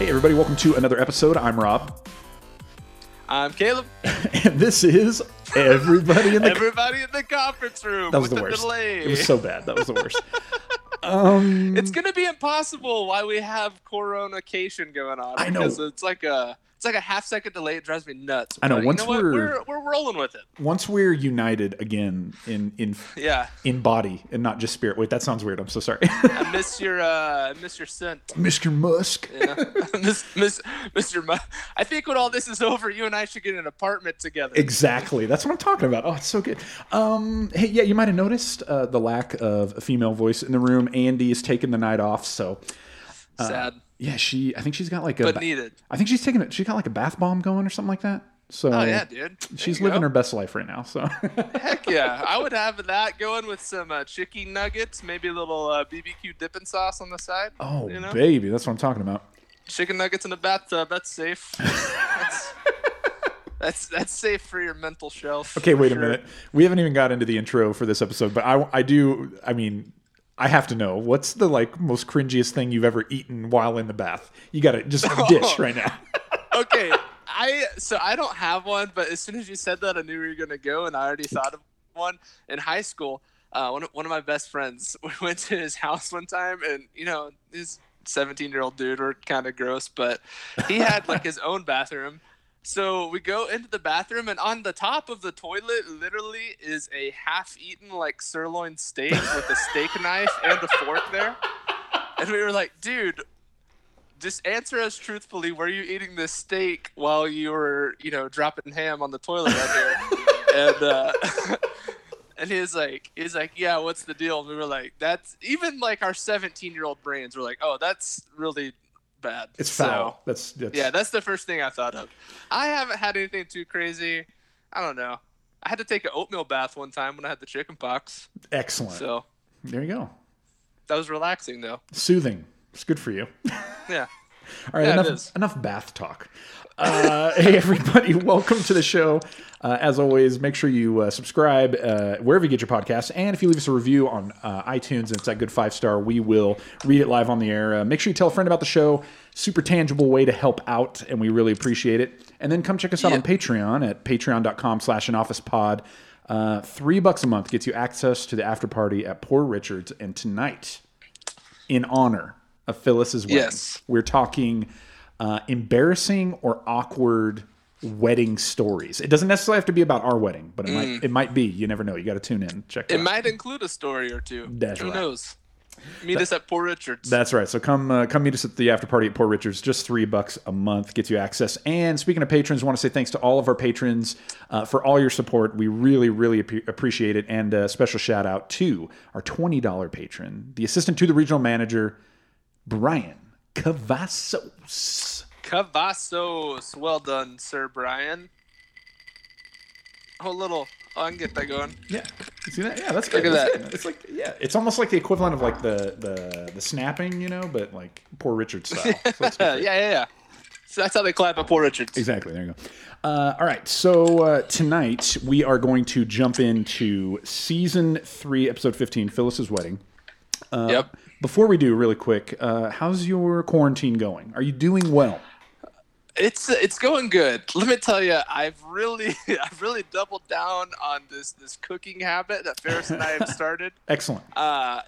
Hey, everybody. Welcome to another episode. I'm Rob. I'm Caleb. And this is Everybody in the Conference Room. That was the worst. Delay. It was so bad. That was the worst. It's going to be impossible while we have Coronacation going on. I know. It's like a half-second delay. It drives me nuts. I know. We're rolling with it. Once we're united again in body and not just spirit. Wait, that sounds weird. I'm so sorry. I miss your scent. Mr. Musk. Yeah. Mr. Musk. I think when all this is over, you and I should get an apartment together. Exactly. That's what I'm talking about. Oh, it's so good. Hey, yeah, you might have noticed the lack of a female voice in the room. Andy is taking the night off, so sad. Yeah, I think she's got like a... But needed. I think she's got like a bath bomb going or something like that. So, oh, yeah, dude. She's living her best life right now, so... Heck yeah. I would have that going with some chicken nuggets, maybe a little BBQ dipping sauce on the side. Oh, you know? Baby. That's what I'm talking about. Chicken nuggets in the bathtub. That's safe. That's safe for your mental shelf. Okay, wait a minute. We haven't even got into the intro for this episode, but I mean... I have to know, what's the most cringiest thing you've ever eaten while in the bath? You got to just dish right now. Okay. I don't have one, but as soon as you said that, I knew we were going to go, and I already thought of one. In high school, one of my best friends, we went to his house one time, and, you know, his 17-year-old dude were kind of gross, but he had his own bathroom. So we go into the bathroom, and on the top of the toilet literally is a half-eaten, sirloin steak with a steak knife and a fork there. And we were like, dude, just answer us truthfully. Were you eating this steak while you were, dropping ham on the toilet right here? And he's like, yeah, what's the deal? And we were like, that's even our 17-year-old brains were like, oh, that's really bad. It's foul. That's the first thing I thought of. I haven't had anything too crazy. I don't know. I had to take an oatmeal bath one time when I had the chicken pox. Excellent. So there you go. That was relaxing though. Soothing. It's good for you. Yeah. All right. Yeah, enough bath talk. Hey everybody, welcome to the show. As always, make sure you subscribe wherever you get your podcasts, and if you leave us a review on iTunes and it's that good 5-star, we will read it live on the air. Make sure you tell a friend about the show. Super tangible way to help out, and we really appreciate it. And then come check us out on Patreon at patreon.com/anofficepod. $3 a month gets you access to the after party at Poor Richard's, and tonight, in honor of Phyllis's wedding, we're talking... embarrassing or awkward wedding stories. It doesn't necessarily have to be about our wedding, but it might be. You never know. You got to tune in. Check it out. It might include a story or two. That's right. Who knows? Meet us at Poor Richard's. That's right. So come meet us at the after party at Poor Richard's. Just $3 a month gets you access. And speaking of patrons, I want to say thanks to all of our patrons for all your support. We really, really appreciate it. And a special shout out to our $20 patron, the assistant to the regional manager, Brian Cavazos. Well done, Sir Brian. Oh, I can get that going. Yeah. You see that? Yeah, that's good. Look at that. Good. It's it's almost like the equivalent of the snapping, but Poor Richard style. So yeah. So that's how they clap at Poor Richard's. Exactly. There you go. All right. So tonight we are going to jump into season 3, episode 15, Phyllis's Wedding. Yep. Before we do, really quick, how's your quarantine going? Are you doing well? It's going good. Let me tell you, I've really doubled down on this cooking habit that Ferris and I have started. Excellent.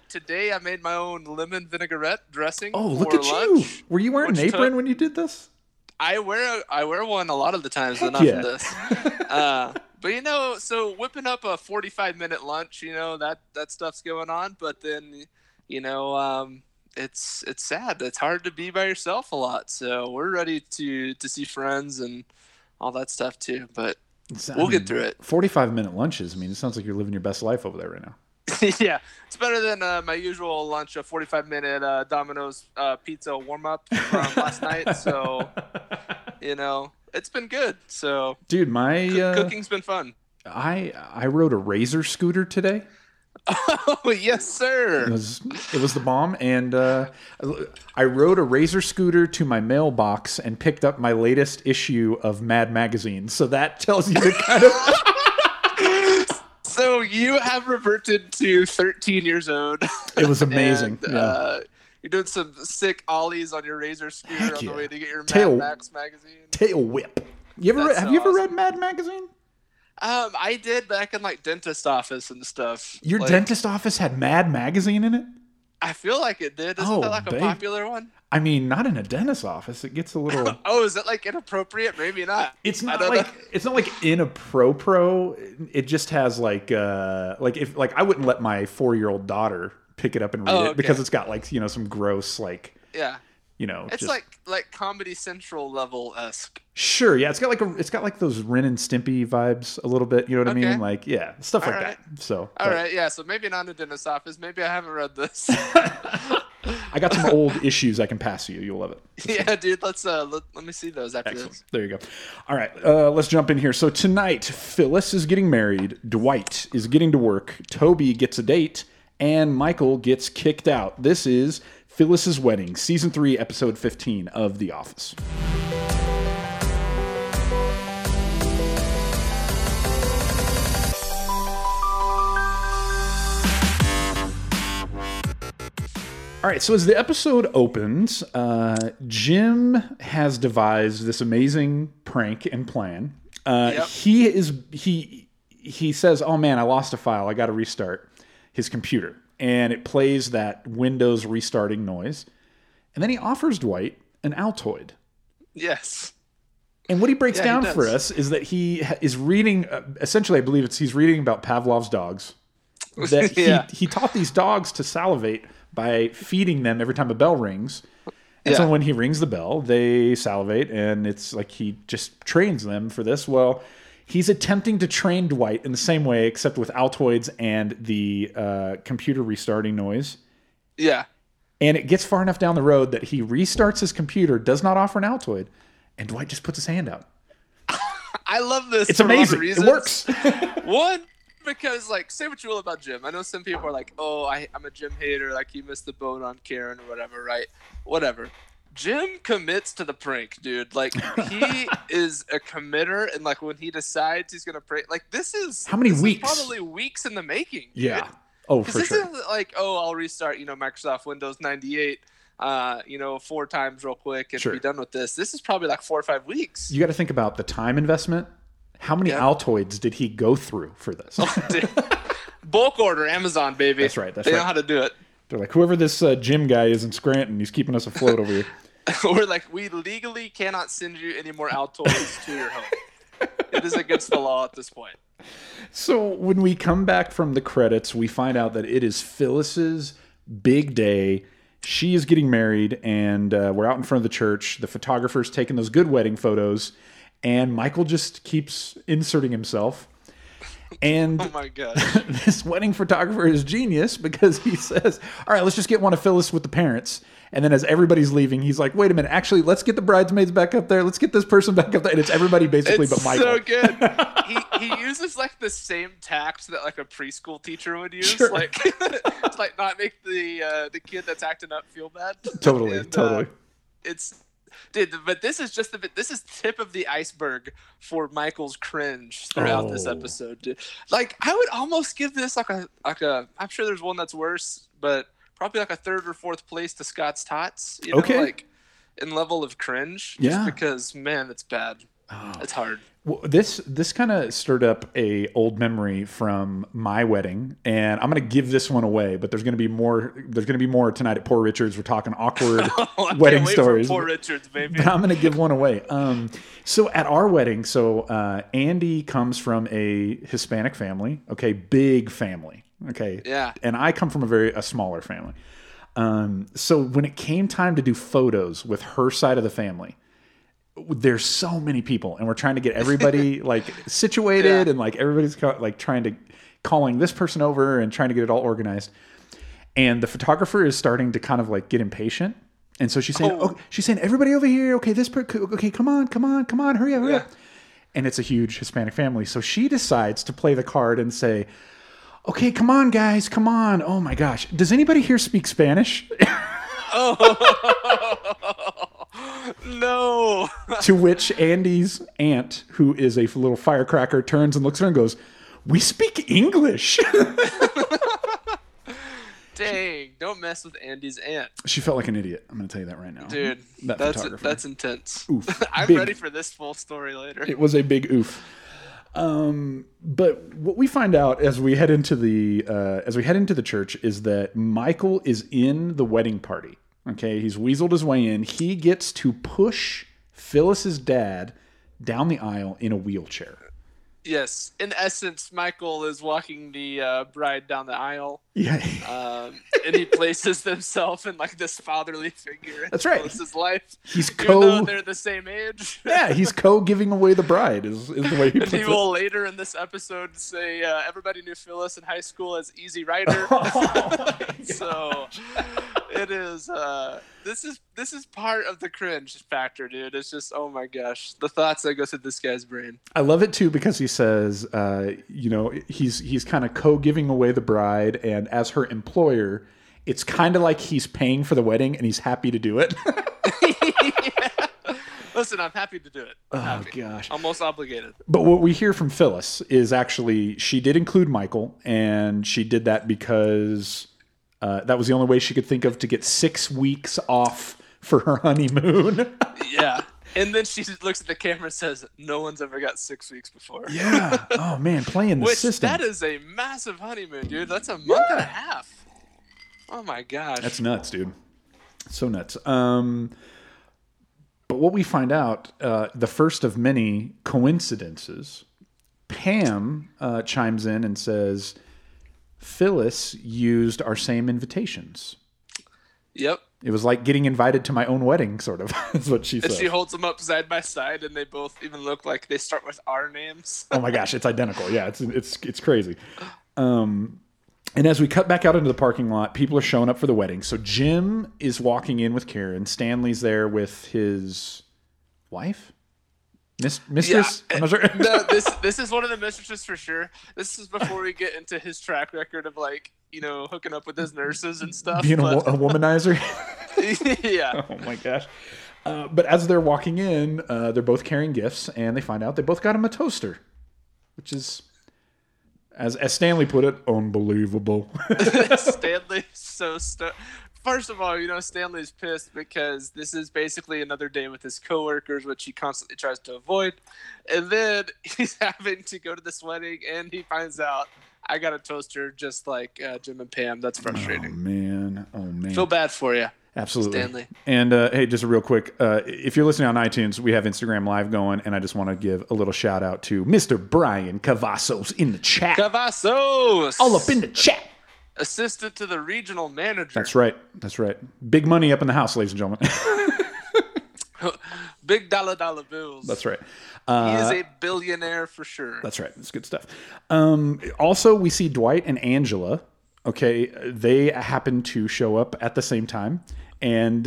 Today I made my own lemon vinaigrette dressing. Oh, look at lunch, you! Were you wearing an apron when you did this? I wear one a lot of the times, but not for this. But so whipping up a 45-minute lunch, that stuff's going on. But then, it's sad. It's hard to be by yourself a lot. So we're ready to see friends and all that stuff too. But we'll get through it. 45-minute lunches. I mean, it sounds like you're living your best life over there right now. Yeah, it's better than my usual lunch, a 45-minute Domino's pizza warm-up from last night. So, it's been good. So, dude, my cooking's been fun. I rode a Razor scooter today. Oh, yes, sir. It was the bomb. And I rode a Razor scooter to my mailbox and picked up my latest issue of Mad Magazine. So that tells you the kind of... So you have reverted to 13 years old. It was amazing. And, You're doing some sick ollies on your Razor scooter on the way to get your Mad Max magazine. Tail whip. Have you ever read Mad Magazine? I did back in like dentist office and stuff. Your dentist office had Mad Magazine in it? I feel like it did. Isn't that a popular one? I mean, not in a dentist's office. It gets a little. Oh, is it like inappropriate? Maybe not. It's not like inapropro. It just has like I wouldn't let my 4-year-old daughter pick it up and read it because it's got like, you know, some gross like. Yeah. You know, it's just like Comedy Central level esque. Sure, yeah, it's got like those Ren and Stimpy vibes a little bit. You know what I mean? Like, yeah, stuff like that. So, yeah. So maybe not a dentist's office. Maybe I haven't read this. I got some old issues I can pass you. You'll love it. Dude. Let me see those after this. There you go. All right, let's jump in here. So tonight, Phyllis is getting married. Dwight is getting to work. Toby gets a date, and Michael gets kicked out. This is Phyllis's Wedding, Season 3, Episode 15 of The Office. All right, so as the episode opens, Jim has devised this amazing prank and plan. He says, "Oh man, I lost a file. I got to restart his computer." And it plays that Windows restarting noise. And then he offers Dwight an Altoid. Yes. And what he breaks down for us is that he is reading, essentially, I believe he's reading about Pavlov's dogs. That he taught these dogs to salivate by feeding them every time a bell rings. And so when he rings the bell, they salivate. And it's like he just trains them for this. Well, he's attempting to train Dwight in the same way, except with Altoids and the computer restarting noise. Yeah. And it gets far enough down the road that he restarts his computer, does not offer an Altoid, and Dwight just puts his hand out. I love this. It's amazing. It works. One, because, like, say what you will about Jim. I know some people are like, oh, I'm a Jim hater. Like, he missed the boat on Karen or whatever, right? Whatever. Jim commits to the prank, dude. Like, he is a committer, and like when he decides he's gonna prank, like this is probably weeks in the making. Yeah. Dude. Oh, for sure. This is like, oh, I'll restart, you know, Microsoft Windows 98, you know, 4 times real quick and be done with this. This is probably like 4 or 5 weeks. You got to think about the time investment. How many Altoids did he go through for this? Oh, dude. Bulk order, Amazon, baby. That's right. They know how to do it. They're like, whoever this Jim guy is in Scranton, he's keeping us afloat over here. We're like, we legally cannot send you any more Altoids to your home. It is against the law at this point. So when we come back from the credits, we find out that it is Phyllis's big day. She is getting married, and we're out in front of the church. The photographer's taking those good wedding photos, and Michael just keeps inserting himself. And oh my God, this wedding photographer is genius because he says, all right, let's just get one of Phyllis with the parents. And then as everybody's leaving, he's like, wait a minute, actually, let's get the bridesmaids back up there. Let's get this person back up there. And it's everybody basically but Michael. So good. He uses like the same tact that like a preschool teacher would use. Sure. Like, it's like not make the kid that's acting up feel bad. Totally. And, it's... Dude, but this is tip of the iceberg for Michael's cringe throughout this episode, dude. Like, I would almost give this like a I'm sure there's one that's worse, but probably like a 3rd or 4th place to Scott's Tots, you know, like in level of cringe. Yeah. Just because, man, it's bad. It's hard. Well, this kind of stirred up a old memory from my wedding, and I'm gonna give this one away. But there's gonna be more. There's gonna be more tonight at Poor Richard's. We're talking awkward wedding stories. Poor Richard's, baby. But I'm gonna give one away. So at our wedding, Andy comes from a Hispanic family. Okay, big family. Okay. Yeah. And I come from a smaller family. So when it came time to do photos with her side of the family, there's so many people and we're trying to get everybody like situated and like everybody's like calling this person over and trying to get it all organized. And the photographer is starting to kind of like get impatient. And so she's saying, everybody over here. Okay. Come on. Hurry up. And it's a huge Hispanic family. So she decides to play the card and say, okay, come on guys. Come on. Oh my gosh. Does anybody here speak Spanish? No. To which Andy's aunt, who is a little firecracker, turns and looks at her and goes, "We speak English." Dang, don't mess with Andy's aunt. She felt like an idiot. I'm going to tell you that right now. Dude, that's intense. Oof. I'm ready for this full story later. It was a big oof. But what we find out as we head into the church is that Michael is in the wedding party. Okay, he's weaseled his way in. He gets to push Phyllis's dad down the aisle in a wheelchair. Yes, in essence, Michael is walking the bride down the aisle. Yeah, and he places himself in like this fatherly figure. That's right. His life. He's even though they're the same age. Yeah, he's giving away the bride is the way he puts it. He will later in this episode say everybody knew Phyllis in high school as Easy Rider. Oh, so it is. This is part of the cringe factor, dude. It's just, oh my gosh, the thoughts that go through this guy's brain. I love it too because he says, he's kind of giving away the bride, and as her employer, it's kind of like he's paying for the wedding and he's happy to do it. Yeah. Listen, I'm happy to do it. Gosh, almost obligated. But what we hear from Phyllis is actually she did include Michael, and she did that because. That was the only way she could think of to get 6 weeks off for her honeymoon. Yeah. And then she looks at the camera and says, no one's ever got 6 weeks before. Yeah. Oh, man, playing the system. That is a massive honeymoon, dude. That's a month and a half. Oh, my gosh. That's nuts, dude. So nuts. But what we find out, the first of many coincidences, Pam chimes in and says... Phyllis used our same invitations. Yep. It was like getting invited to my own wedding, sort of, is what she said. And she holds them up side by side, and they both even look like they start with our names. Oh, my gosh. It's identical. Yeah, it's crazy. And as we cut back out into the parking lot, people are showing up for the wedding. So Jim is walking in with Karen. Stanley's there with his wife? Mistress? Yeah. I'm not sure. No, this is one of the mistresses for sure. This is before we get into his track record of hooking up with his nurses and stuff. Being a womanizer? Yeah. Oh my gosh. But as they're walking in, they're both carrying gifts, and they find out they both got him a toaster, which is, as Stanley put it, unbelievable. Stanley's so stoked. First of all, Stanley's pissed because this is basically another day with his coworkers, which he constantly tries to avoid. And then he's having to go to this wedding, and he finds out, I got a toaster just like Jim and Pam. That's frustrating. Oh, man. Feel bad for you. Absolutely. Stanley. And, hey, just real quick, if you're listening on iTunes, we have Instagram Live going, and I just want to give a little shout-out to Mr. Brian Cavazos in the chat. Cavazos! All up in the chat. Assistant to the regional manager. That's right. Big money up in the house, ladies and gentlemen. Big dollar bills. That's right. He is a billionaire for sure. That's right. That's good stuff. Also, we see Dwight and Angela. Okay, they happen to show up at the same time, and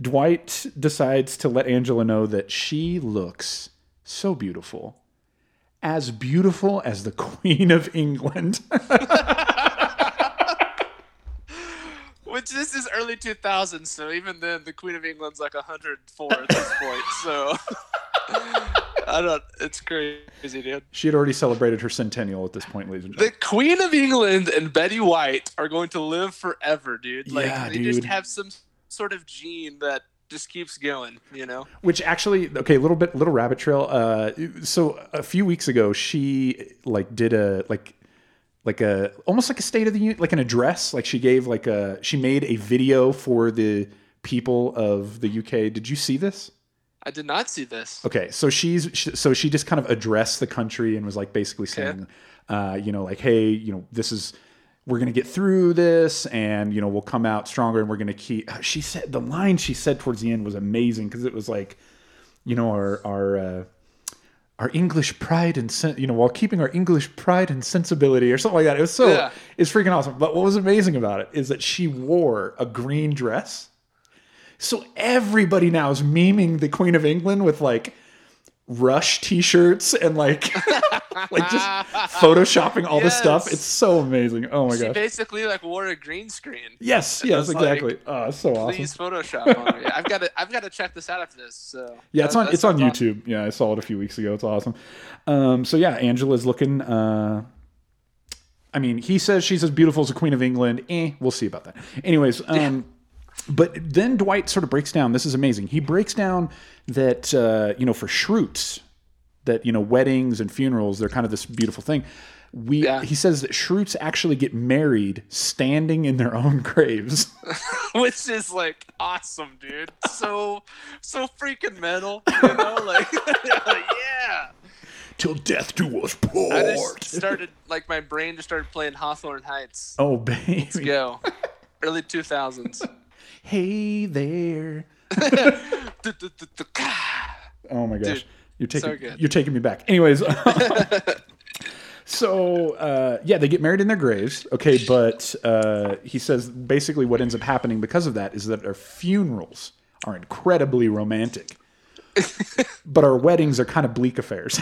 Dwight decides to let Angela know that she looks so beautiful. As beautiful as the Queen of England. Which this is early 2000s, so even then the Queen of England's like 104 at this point. So it's crazy, dude. She had already celebrated her centennial at this point, ladies and gentlemen. The Queen of England and Betty White are going to live forever, dude. Like yeah, they just have some sort of gene that just keeps going, Which actually, okay, little rabbit trail. So a few weeks ago, she did a almost like a State of the Union, like an address. Like she gave she made a video for the people of the UK. Did you see this? I did not see this. Okay, so she just kind of addressed the country and was basically saying, hey, this is. We're going to get through this and, we'll come out stronger and we're going to keep... She said... The line she said towards the end was amazing because it was our English pride and... while keeping our English pride and sensibility or something like that. It was so... Yeah. It's freaking awesome. But what was amazing about it is that she wore a green dress. So everybody now is memeing the Queen of England with Rush t-shirts and just photoshopping all this stuff. It's so amazing. Oh my gosh. She basically wore a green screen. Yes, exactly. So awesome. Please Photoshop on me. I've got to check this out after this. So yeah, it's on YouTube. Yeah, I saw it a few weeks ago. It's awesome. So yeah, Angela's looking I mean, he says she's as beautiful as the Queen of England. We'll see about that. Anyways, but then Dwight sort of breaks down. This is amazing. He breaks down that, you know, for Schrutes, that, you know, weddings and funerals, they're kind of this beautiful thing. He says that Schrutes actually get married standing in their own graves. Which is, like, awesome, dude. So freaking metal, you know? Like, yeah. Till death do us part. I just started, like, my brain just started playing Hawthorne Heights. Oh, baby. Let's go. Early 2000s. Hey there. Oh, my gosh. Dude, you're taking me back. Anyways. So, yeah, they get married in their graves. Okay, but he says basically what ends up happening because of that is that our funerals are incredibly romantic. But our weddings are kind of bleak affairs.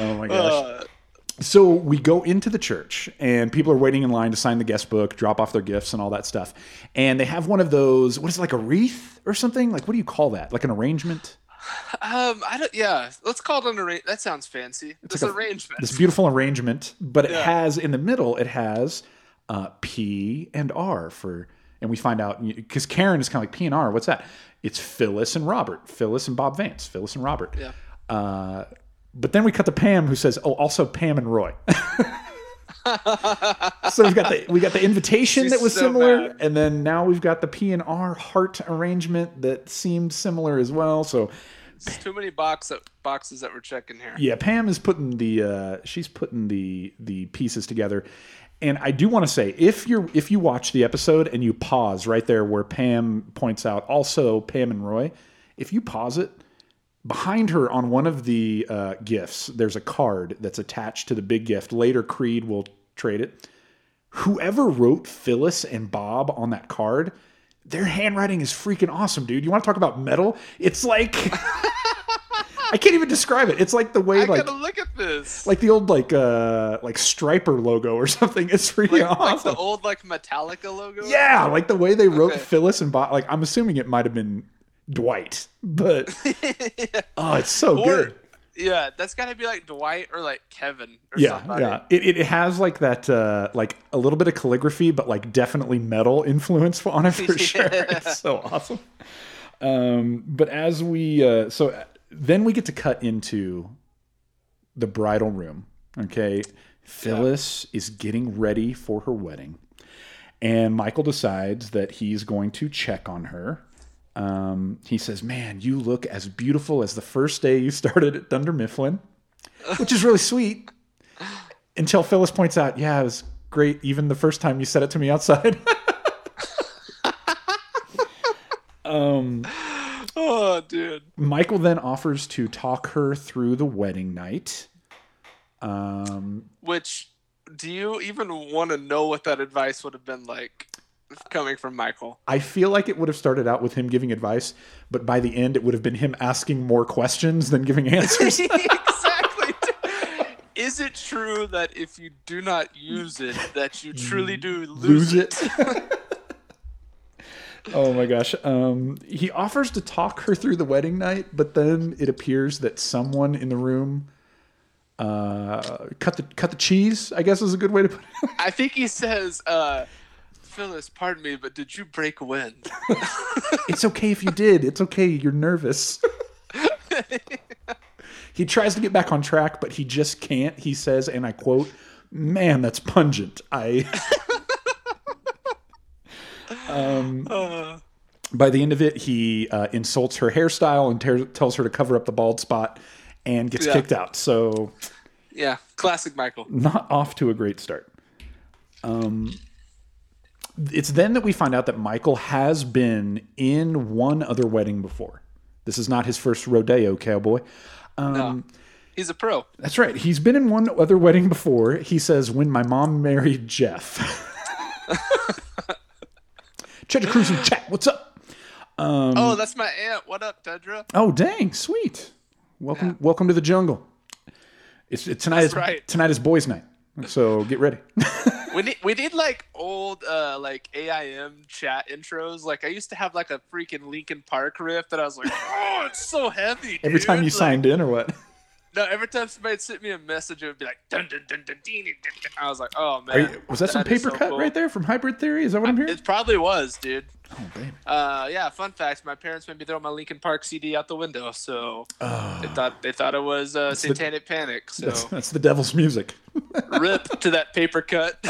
Oh, my gosh. So we go into the church, and people are waiting in line to sign the guest book, drop off their gifts, and all that stuff. And they have one of those, what is it, like a wreath or something? Like, what do you call that? Like an arrangement? Let's call it an arrangement. That sounds fancy. It's like arrangement. This beautiful arrangement, but it has, in the middle, it has P and R for, and we find out, because Karen is kind of like, P and R, what's that? It's Phyllis and Robert, Phyllis and Bob Vance, Phyllis and Robert. Yeah. But then we cut to Pam, who says, "Oh, also Pam and Roy." So we got the invitation that was so similar, and then now we've got the P and R heart arrangement that seemed similar as well. So it's too many boxes that we're checking here. Yeah, Pam is putting the pieces together, and I do want to say if you watch the episode and you pause right there where Pam points out also Pam and Roy, if you pause it. Behind her on one of the gifts, there's a card that's attached to the big gift. Later, Creed will trade it. Whoever wrote Phyllis and Bob on that card, their handwriting is freaking awesome, dude. You want to talk about metal? It's like... I can't even describe it. It's like the way... I gotta look at this. Like the old like Striper logo or something. It's really awesome. Like the old like Metallica logo? Yeah, like the way they wrote Phyllis and Bob. Like I'm assuming it might have been... Dwight, but oh, it's so good. Yeah, that's got to be like Dwight or like Kevin or somebody. Yeah. It has like that like a little bit of calligraphy, but like definitely metal influence on it for sure. It's so awesome. But as we so then we get to cut into the bridal room. Okay, Phyllis is getting ready for her wedding, and Michael decides that he's going to check on her. He says, "Man, you look as beautiful as the first day you started at Dunder Mifflin," which is really sweet. Until Phyllis points out, "Yeah, it was great. Even the first time you said it to me outside." Oh, dude. Michael then offers to talk her through the wedding night. Which, do you even want to know what that advice would have been like? Coming from Michael. I feel like it would have started out with him giving advice, but by the end it would have been him asking more questions than giving answers. Exactly. Is it true that if you do not use it, that you truly do lose it? Oh my gosh. He offers to talk her through the wedding night, but then it appears that someone in the room... cut the cheese, I guess is a good way to put it. I think he says... "Phyllis, pardon me, but did you break a wind?" It's okay if you did. It's okay. You're nervous. He tries to get back on track, but he just can't. He says, and I quote, "Man, that's pungent." By the end of it, he insults her hairstyle and tells her to cover up the bald spot and gets kicked out. So, yeah, classic Michael. Not off to a great start. It's then that we find out that Michael has been in one other wedding before. This is not his first rodeo, cowboy. No, he's a pro. That's right. He's been in one other wedding before. He says, "When my mom married Jeff." Tedra Cruz in chat. What's up? Oh, that's my aunt. What up, Tedra? Oh, dang. Sweet. Welcome to the jungle. Tonight is boys' night. So get ready. We did like old like AIM chat intros. Like I used to have like a freaking Linkin Park riff that I was like, "Oh, it's so heavy." Every time you signed in or what? No, every time somebody sent me a message, it would be like, dun, dun, dun, dun, dun, dun, dun. I was like, oh, man. Was that some Paper Cut right there from Hybrid Theory? Is that what I'm hearing? It probably was, dude. Oh, baby. Yeah, fun fact. My parents made me throw my Linkin Park CD out the window, so they thought it was Satanic Panic. So that's the devil's music. Rip to that Paper Cut.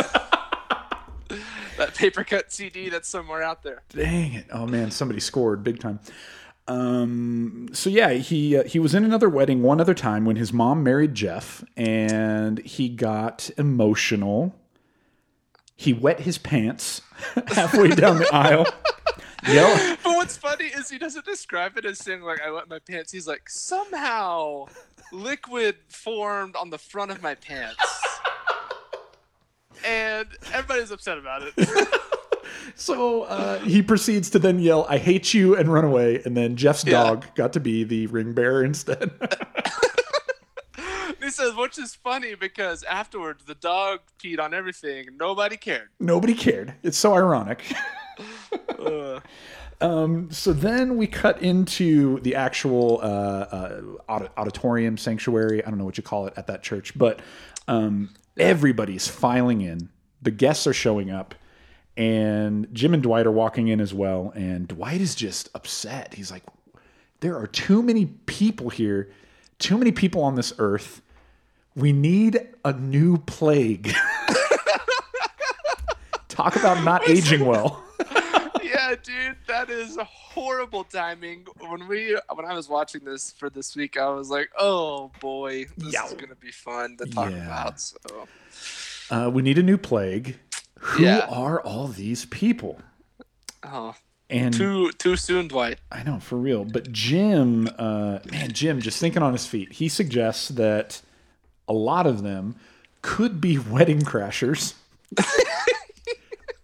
That Paper Cut CD that's somewhere out there. Dang it. Oh, man, somebody scored big time. So yeah, he was in another wedding one other time when his mom married Jeff, and he got emotional. He wet his pants halfway down the aisle. Yep. But what's funny is he doesn't describe it as saying, like, I wet my pants. He's like, somehow liquid formed on the front of my pants. And everybody's upset about it. So he proceeds to then yell, I hate you, and run away. And then Jeff's dog got to be the ring bearer instead. He says, which is funny because afterwards the dog peed on everything. Nobody cared. Nobody cared. It's so ironic. So then we cut into the actual auditorium sanctuary. I don't know what you call it at that church, but everybody's filing in. The guests are showing up. And Jim and Dwight are walking in as well. And Dwight is just upset. He's like, there are too many people here, too many people on this earth. We need a new plague. Talk about not aging well. Yeah, dude, that is horrible timing. When I was watching this for this week, I was like, oh, boy, this is going to be fun to talk about. So, we need a new plague. Who are all these people? Oh, and too soon, Dwight. I know, for real. But Jim, Jim, just thinking on his feet, he suggests that a lot of them could be wedding crashers.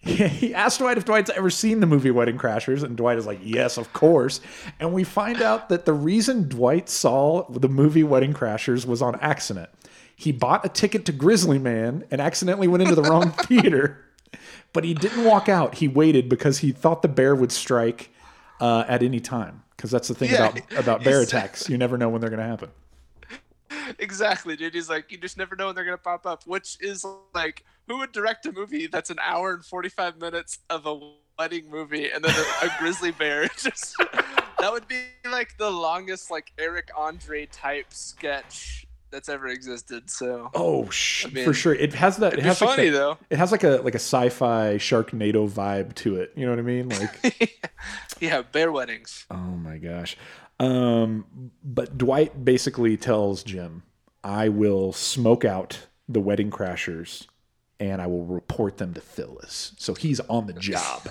He asked Dwight if Dwight's ever seen the movie Wedding Crashers, and Dwight is like, yes, of course. And we find out that the reason Dwight saw the movie Wedding Crashers was on accident. He bought a ticket to Grizzly Man and accidentally went into the wrong theater, but he didn't walk out. He waited because he thought the bear would strike at any time. Because that's the thing about bear attacks. You never know when they're going to happen. Exactly, dude. He's like, you just never know when they're going to pop up, which is like, who would direct a movie that's an hour and 45 minutes of a wedding movie and then a grizzly bear just... That would be like the longest like Eric Andre type sketch that's ever existed. So for sure it has that. It has funny like that, though. It has like a sci-fi Sharknado vibe to it. You know what I mean? Like, yeah, bear weddings. Oh my gosh. But Dwight basically tells Jim, "I will smoke out the wedding crashers, and I will report them to Phyllis." So he's on the job.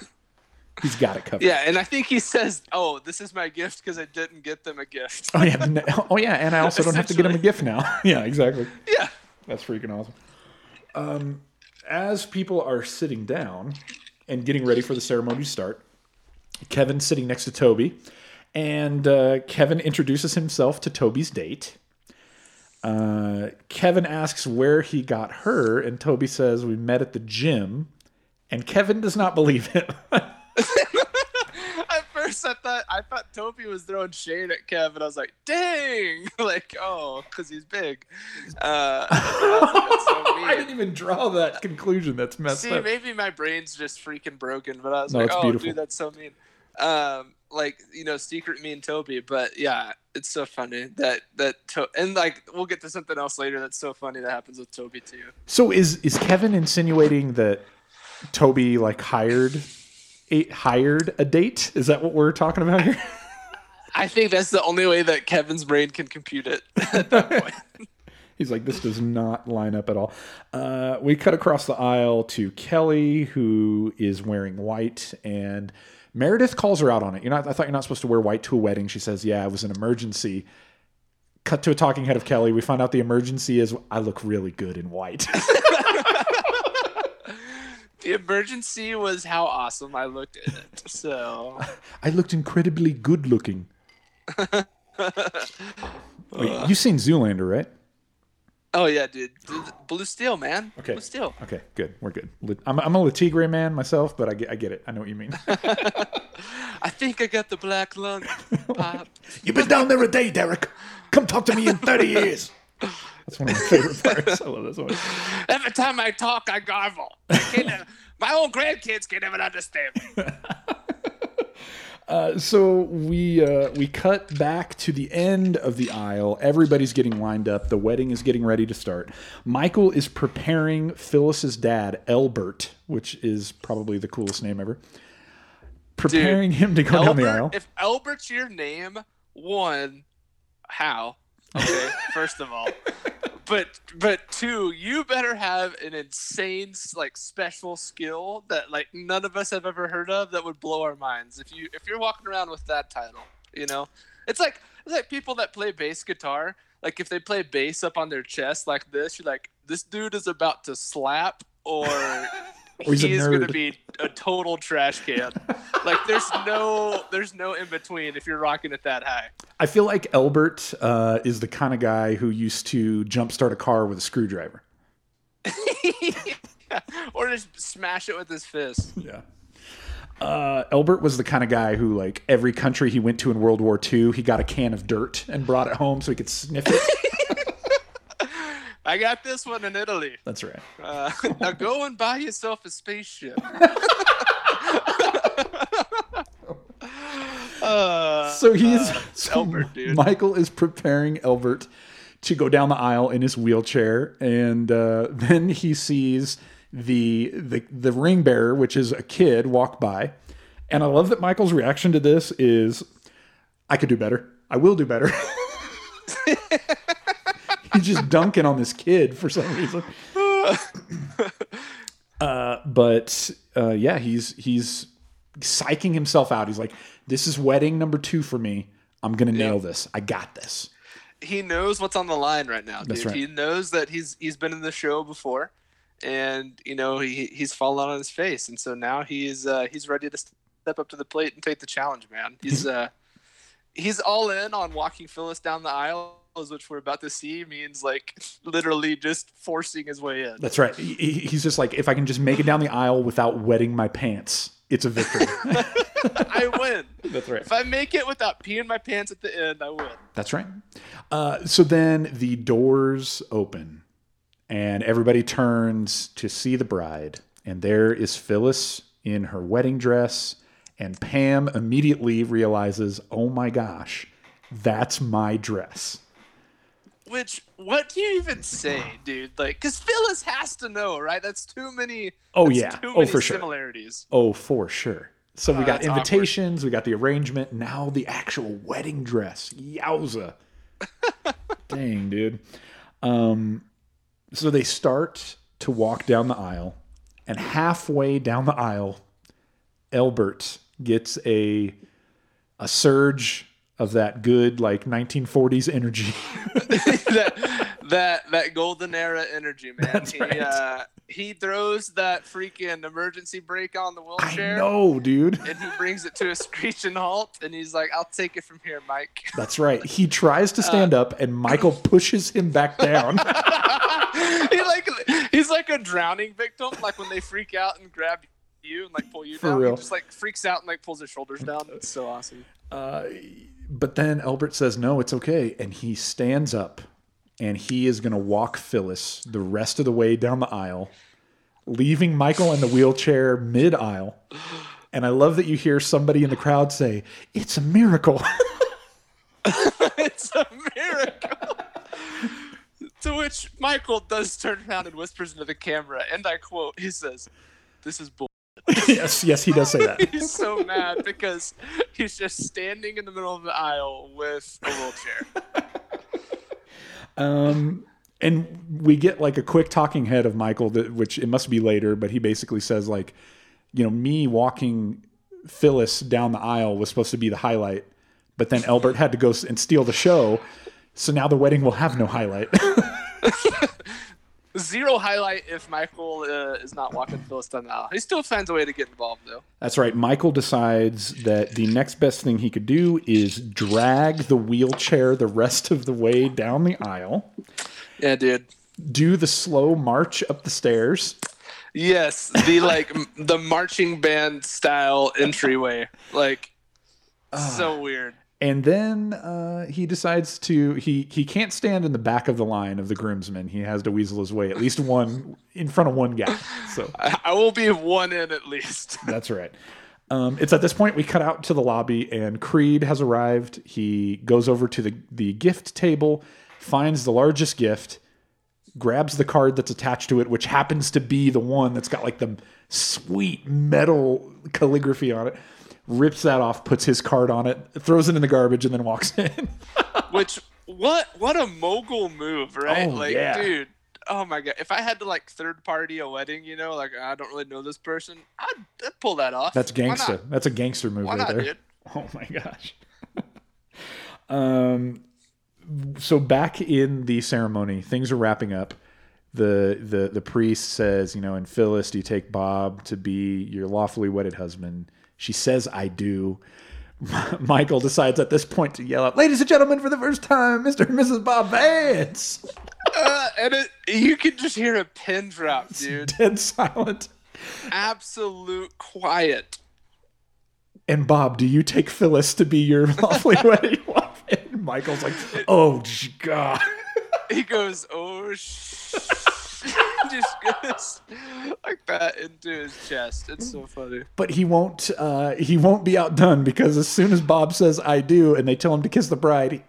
He's got it covered. Yeah, and I think he says, "Oh, this is my gift because I didn't get them a gift." Oh yeah, and I also don't have to get them a gift now. Yeah, exactly. Yeah, that's freaking awesome. As people are sitting down and getting ready for the ceremony to start, Kevin's sitting next to Toby, and Kevin introduces himself to Toby's date. Kevin asks where he got her, and Toby says, "We met at the gym," and Kevin does not believe him. At first, I thought Toby was throwing shade at Kev, and I was like, "Dang!" Like, oh, because he's big. I didn't even draw that conclusion. That's messed up. See, maybe my brain's just freaking broken. But I was like, "Oh, beautiful. Dude, that's so mean." Secret me and Toby. But yeah, it's so funny and like we'll get to something else later that's so funny that happens with Toby too. So is Kevin insinuating that Toby like hired a date? Is that what we're talking about here? I think that's the only way that Kevin's brain can compute it at that point. He's like, this does not line up at all. We cut across the aisle to Kelly, who is wearing white, and Meredith calls her out on it. I thought you're not supposed to wear white to a wedding. She says, yeah, it was an emergency. Cut to a talking head of Kelly. We find out the emergency is, I look really good in white. The emergency was how awesome I looked at it. So I looked incredibly good looking. Wait, you've seen Zoolander, right? Oh yeah, dude. Blue Steel, man. Okay. Blue Steel. Okay, good. We're good. I'm a Latigre man myself, but I get it. I know what you mean. I think I got the black lung. Pop. You've been down there a day, Derek. Come talk to me in 30 years. That's one of my favorite parts. I love this one. Every time I talk, I gargle. My own grandkids can't even understand me. So we cut back to the end of the aisle. Everybody's getting lined up. The wedding is getting ready to start. Michael is preparing Phyllis's dad, Elbert, which is probably the coolest name ever. Preparing him to go down the aisle. If Elbert's your name, one, how? Okay, first of all. But two, you better have an insane like special skill that like none of us have ever heard of that would blow our minds if you're walking around with that title, you know. It's like people that play bass guitar, like if they play bass up on their chest like this, you're like, this dude is about to slap or he's going to be a total trash can. Like there's no in between if you're rocking it that high. I feel like Elbert is the kind of guy who used to jumpstart a car with a screwdriver. Yeah. Or just smash it with his fist. Yeah. Elbert was the kind of guy who, like, every country he went to in World War II, he got a can of dirt and brought it home so he could sniff it. I got this one in Italy. That's right. Now go and buy yourself a spaceship. So Michael is preparing Elbert to go down the aisle in his wheelchair, and then he sees the ring bearer, which is a kid, walk by. And I love that Michael's reaction to this is, I could do better. I will do better. He's just dunking on this kid for some reason. Yeah, he's psyching himself out. He's like, this is wedding number 2 for me. I'm going to nail this. I got this. He knows what's on the line right now, dude. That's right. He knows that he's been in the show before, and you know he's fallen on his face, and so now he's ready to step up to the plate and take the challenge, man. He's all in on walking Phyllis down the aisle, which we're about to see means like literally just forcing his way in. That's right. He's just like, if I can just make it down the aisle without wetting my pants, it's a victory. I win. That's right. If I make it without peeing my pants at the end, I win. That's right. So then the doors open and everybody turns to see the bride. And there is Phyllis in her wedding dress. And Pam immediately realizes, oh my gosh, that's my dress. Which, what do you even say, dude? Like, because Phyllis has to know, right? That's too many. Oh, yeah. Too many similarities. Sure. Oh, for sure. So we got invitations, awkward. We got the arrangement, now the actual wedding dress. Yowza. Dang, dude. So they start to walk down the aisle, and halfway down the aisle, Elbert gets a surge of that good, like, 1940s energy. that golden era energy, man. That's right. He throws that freaking emergency brake on the wheelchair. I know, dude. And he brings it to a screeching halt, and he's like, I'll take it from here, Mike. That's right. He tries to stand up, and Michael pushes him back down. He's like a drowning victim, like when they freak out and grab you and, like, pull you down. For real. He just, like, freaks out and, like, pulls his shoulders down. It's so awesome. But then Elbert says, no, it's okay. And he stands up, and he is going to walk Phyllis the rest of the way down the aisle, leaving Michael in the wheelchair mid-aisle. And I love that you hear somebody in the crowd say, it's a miracle. It's a miracle. To which Michael does turn around and whispers into the camera. And I quote, he says, this is bull. Yes, he does say that. He's so mad because he's just standing in the middle of the aisle with a wheelchair. And we get like a quick talking head of Michael, which it must be later, but he basically says, like, you know, me walking Phyllis down the aisle was supposed to be the highlight, but then Elbert had to go and steal the show, so now the wedding will have no highlight. Zero highlight if Michael is not walking Phyllis down the aisle. He still finds a way to get involved, though. That's right. Michael decides that the next best thing he could do is drag the wheelchair the rest of the way down the aisle. Yeah, dude. Do the slow march up the stairs. Yes, the like the marching band style entryway. Like, so weird. And then he decides to, he can't stand in the back of the line of the groomsmen. He has to weasel his way at least one in front of one guy. So I will be one in at least. That's right. It's at this point we cut out to the lobby and Creed has arrived. He goes over to the gift table, finds the largest gift, grabs the card that's attached to it, which happens to be the one that's got like the sweet metal calligraphy on it. Rips that off, puts his card on it, throws it in the garbage, and then walks in. Which, what a mogul move, right? Oh, like, yeah. Dude, oh my God. If I had to, like, third party a wedding, you know, like, I don't really know this person, I'd pull that off. That's gangster. That's a gangster move right there. Dude? Oh my gosh. So back in the ceremony, things are wrapping up. The priest says, you know, and Phyllis, do you take Bob to be your lawfully wedded husband? She says, I do. Michael decides at this point to yell out, ladies and gentlemen, for the first time, Mr. and Mrs. Bob Vance. And you can just hear a pin drop, dude. It's dead silent. Absolute quiet. And Bob, do you take Phyllis to be your lovely wedding wife? And Michael's like, oh, God. He goes, oh, shit. Just goes like that into his chest. It's so funny. But he won't be outdone, because as soon as Bob says I do and they tell him to kiss the bride,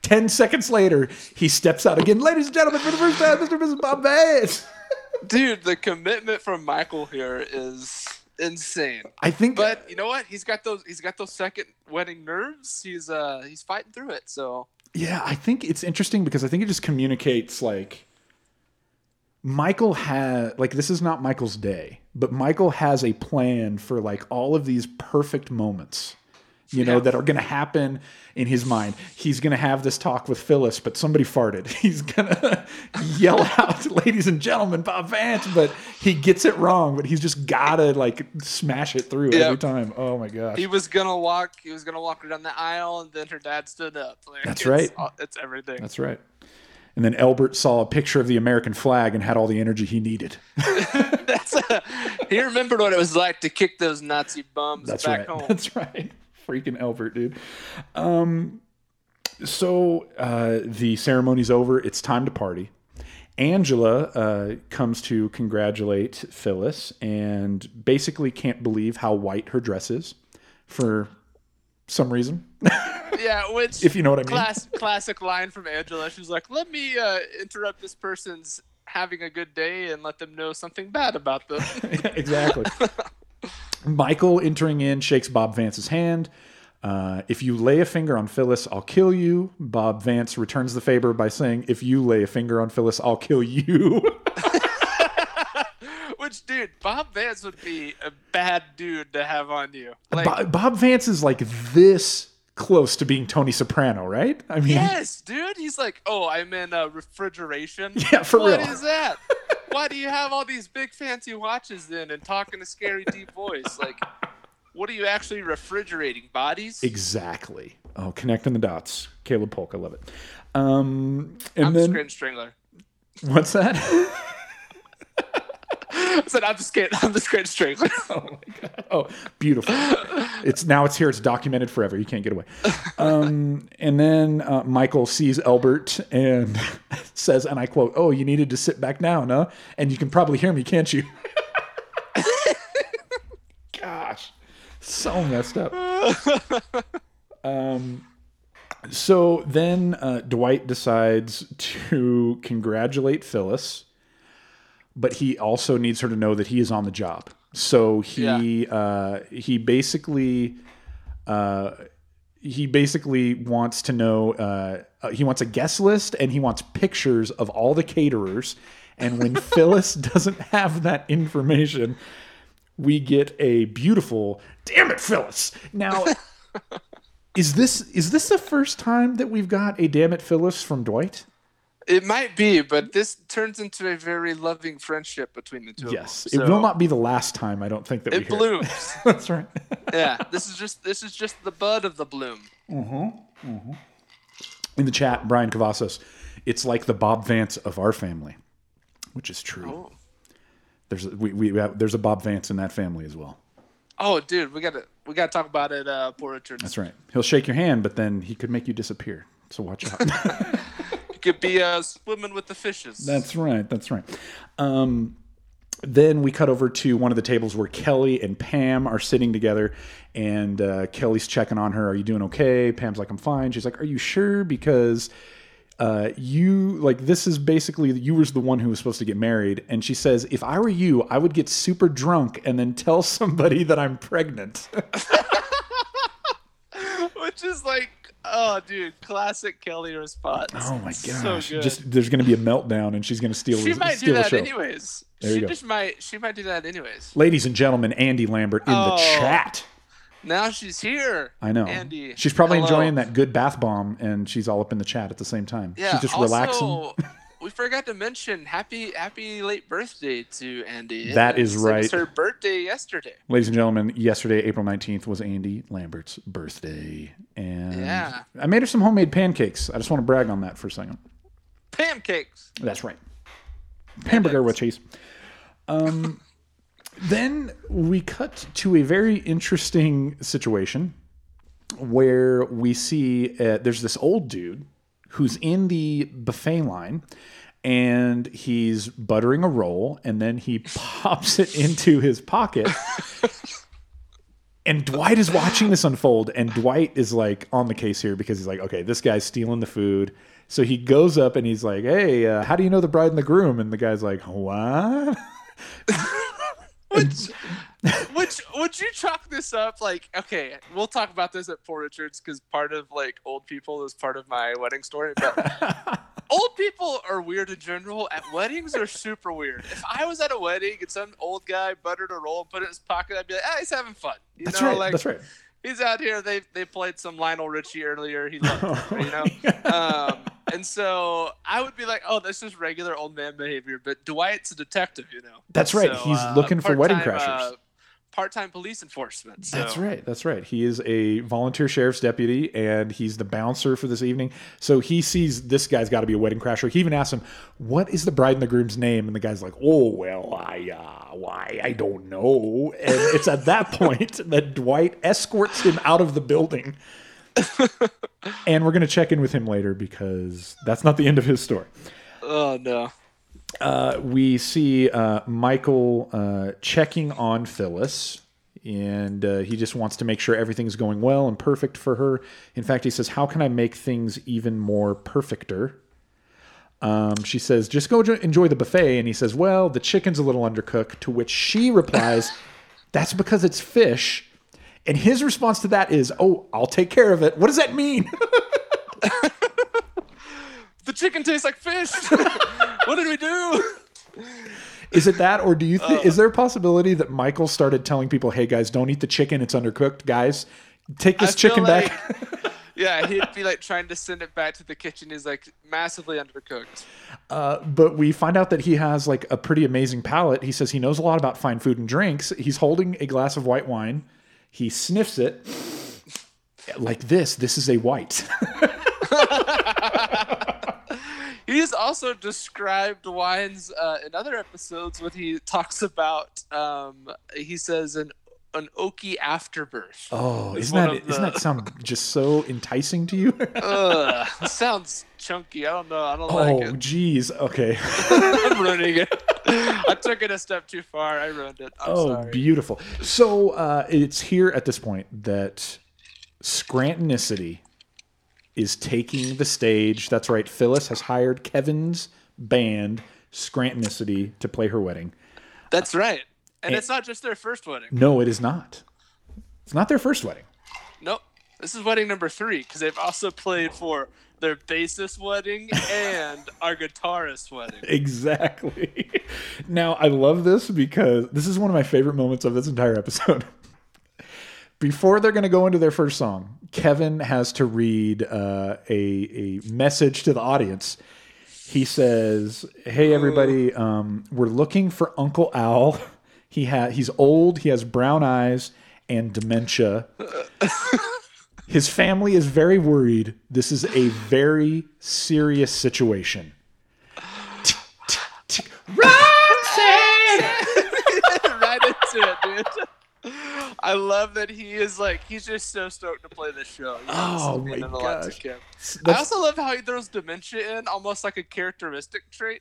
10 seconds later he steps out again. Ladies and gentlemen, for the first time, Mr. and Mrs. Bob Vance. Dude, the commitment from Michael here is insane. I think, but you know what? He's got those second wedding nerves. He's fighting through it. So yeah, I think it's interesting because I think it just communicates like. Michael has, like, this is not Michael's day, but Michael has a plan for, like, all of these perfect moments, you know, that are going to happen in his mind. He's going to have this talk with Phyllis, but somebody farted. He's going to yell out, ladies and gentlemen, Bob Vance, but he gets it wrong, but he's just got to, like, smash it through every time. Oh, my gosh. He was going to walk her down the aisle, and then her dad stood up. Like, that's right. It's everything. That's right. And then Elbert saw a picture of the American flag and had all the energy he needed. He remembered what it was like to kick those Nazi bums back home. That's right. Freaking Elbert, dude. So the ceremony's over. It's time to party. Angela comes to congratulate Phyllis and basically can't believe how white her dress is for some reason. Yeah, which, if you know what I mean. Classic line from Angela. She's like, let me interrupt this person's having a good day and let them know something bad about them. Exactly. Michael, entering in, shakes Bob Vance's hand. If you lay a finger on Phyllis, I'll kill you. Bob Vance returns the favor by saying, if you lay a finger on Phyllis, I'll kill you. Which, dude, Bob Vance would be a bad dude to have on you. Like, Bob Vance is like this close to being Tony Soprano, right? I mean, yes, dude. He's like, oh, I'm in refrigeration. Yeah, for real. What is that? Why do you have all these big fancy watches then and talk in a scary deep voice? Like, what are you actually refrigerating? Bodies? Exactly. Oh, connecting the dots. Caleb Polk, I love it. I'm Scrim Strangler. What's that? I said, I'm the Scrim Strangler. Oh, my God. Oh, beautiful. It's here. It's documented forever. You can't get away. And then Michael sees Elbert and says, and I quote, oh, you needed to sit back down, huh? And you can probably hear me, can't you? Gosh. So messed up. So then Dwight decides to congratulate Phyllis. But he also needs her to know that he is on the job. So he basically wants to know. He wants a guest list and he wants pictures of all the caterers. And when Phyllis doesn't have that information, we get a beautiful. Damn it, Phyllis! Now, is this the first time that we've got a damn it, Phyllis from Dwight? It might be, but this turns into a very loving friendship between the two of them. Yes, so it will not be the last time, I don't think, that we hear it. That's right. Yeah, this is just the bud of the bloom. Mm-hmm. Mm-hmm. In the chat, Brian Cavazos, it's like the Bob Vance of our family, which is true. Oh. There's a Bob Vance in that family as well. Oh, dude, we gotta talk about it. Poor Richard's. That's right. He'll shake your hand, but then he could make you disappear. So watch out. You could be swimming with the fishes. That's right. That's right. Then we cut over to one of the tables where Kelly and Pam are sitting together, and Kelly's checking on her. Are you doing okay? Pam's like, I'm fine. She's like, are you sure? Because you, like, this is basically, you was the one who was supposed to get married. And she says, if I were you, I would get super drunk and then tell somebody that I'm pregnant. Which is like, oh, dude, classic Kelly response. Oh, my gosh. So just, there's going to be a meltdown, and she's going to steal the show. She might do that anyways. She might do that anyways. Ladies and gentlemen, Andy Lambert in the chat. Now she's here. I know. Andy. She's probably enjoying that good bath bomb, and she's all up in the chat at the same time. Yeah, she's just also, relaxing. We forgot to mention happy late birthday to Andy. That is right. It was her birthday yesterday. Ladies and gentlemen, yesterday, April 19th, was Andy Lambert's birthday. And yeah. I made her some homemade pancakes. I just want to brag on that for a second. Pancakes. That's right. Hamburger with cheese. Then we cut to a very interesting situation where we see there's this old dude who's in the buffet line, and he's buttering a roll, and then he pops it into his pocket. And Dwight is watching this unfold, and Dwight is like on the case here because he's like, okay, this guy's stealing the food. So he goes up and he's like, hey, how do you know the bride and the groom? And the guy's like, what? Which would you chalk this up? Like, okay, we'll talk about this at Poor Richard's because part of like old people is part of my wedding story. But old people are weird in general. At weddings, are super weird. If I was at a wedding and some old guy buttered a roll and put it in his pocket, I'd be like, ah, he's having fun. You that's know, right. Like, that's right. He's out here. They played some Lionel Richie earlier. He loved it, you know. And so I would be like, oh, this is regular old man behavior. But Dwight's a detective, you know. That's right. So, he's looking for wedding crashers. Part-time police enforcement. So. That's right. That's right. He is a volunteer sheriff's deputy, and he's the bouncer for this evening. So he sees this guy's got to be a wedding crasher. He even asks him, what is the bride and the groom's name? And the guy's like, oh, well, I don't know. And it's at that point that Dwight escorts him out of the building. And we're going to check in with him later because that's not the end of his story. Oh, no. We see Michael checking on Phyllis, and he just wants to make sure everything's going well and perfect for her. In fact, he says, how can I make things even more perfecter? She says, just go enjoy the buffet. And he says, well, the chicken's a little undercooked, to which she replies, that's because it's fish. And his response to that is, oh, I'll take care of it. What does that mean? The chicken tastes like fish. What did we do? Is it that, or do you is there a possibility that Michael started telling people, hey guys, don't eat the chicken, it's undercooked, guys, take this chicken like, back? Yeah, he'd be like trying to send it back to the kitchen. He's like massively undercooked. But we find out that he has like a pretty amazing palate. He says he knows a lot about fine food and drinks. He's holding a glass of white wine. He sniffs it like this is a white. He's also described wines in other episodes when he talks about, he says, an oaky afterbirth. Oh, isn't that sound just so enticing to you? Sounds chunky. I don't know. I don't like it. Oh, geez. Okay. I'm ruining it. I took it a step too far. I ruined it. I'm sorry. Beautiful. So it's here at this point that Scrantonicity is taking the stage. That's right. Phyllis has hired Kevin's band, Scrantonicity, to play her wedding. That's right. And it's not just their first wedding. No, it is not. It's not their first wedding. Nope. This is wedding number 3 because they've also played for their bassist wedding and our guitarist wedding. Exactly. Now, I love this because this is one of my favorite moments of this entire episode. Before they're going to go into their first song, Kevin has to read a message to the audience. He says, hey, everybody, we're looking for Uncle Al. He's old, he has brown eyes, and dementia. His family is very worried. This is a very serious situation. Roxanne! Right into it, dude. I love that he is like, he's just so stoked to play this show. You know, oh my gosh. I also love how he throws dementia in, almost like a characteristic trait.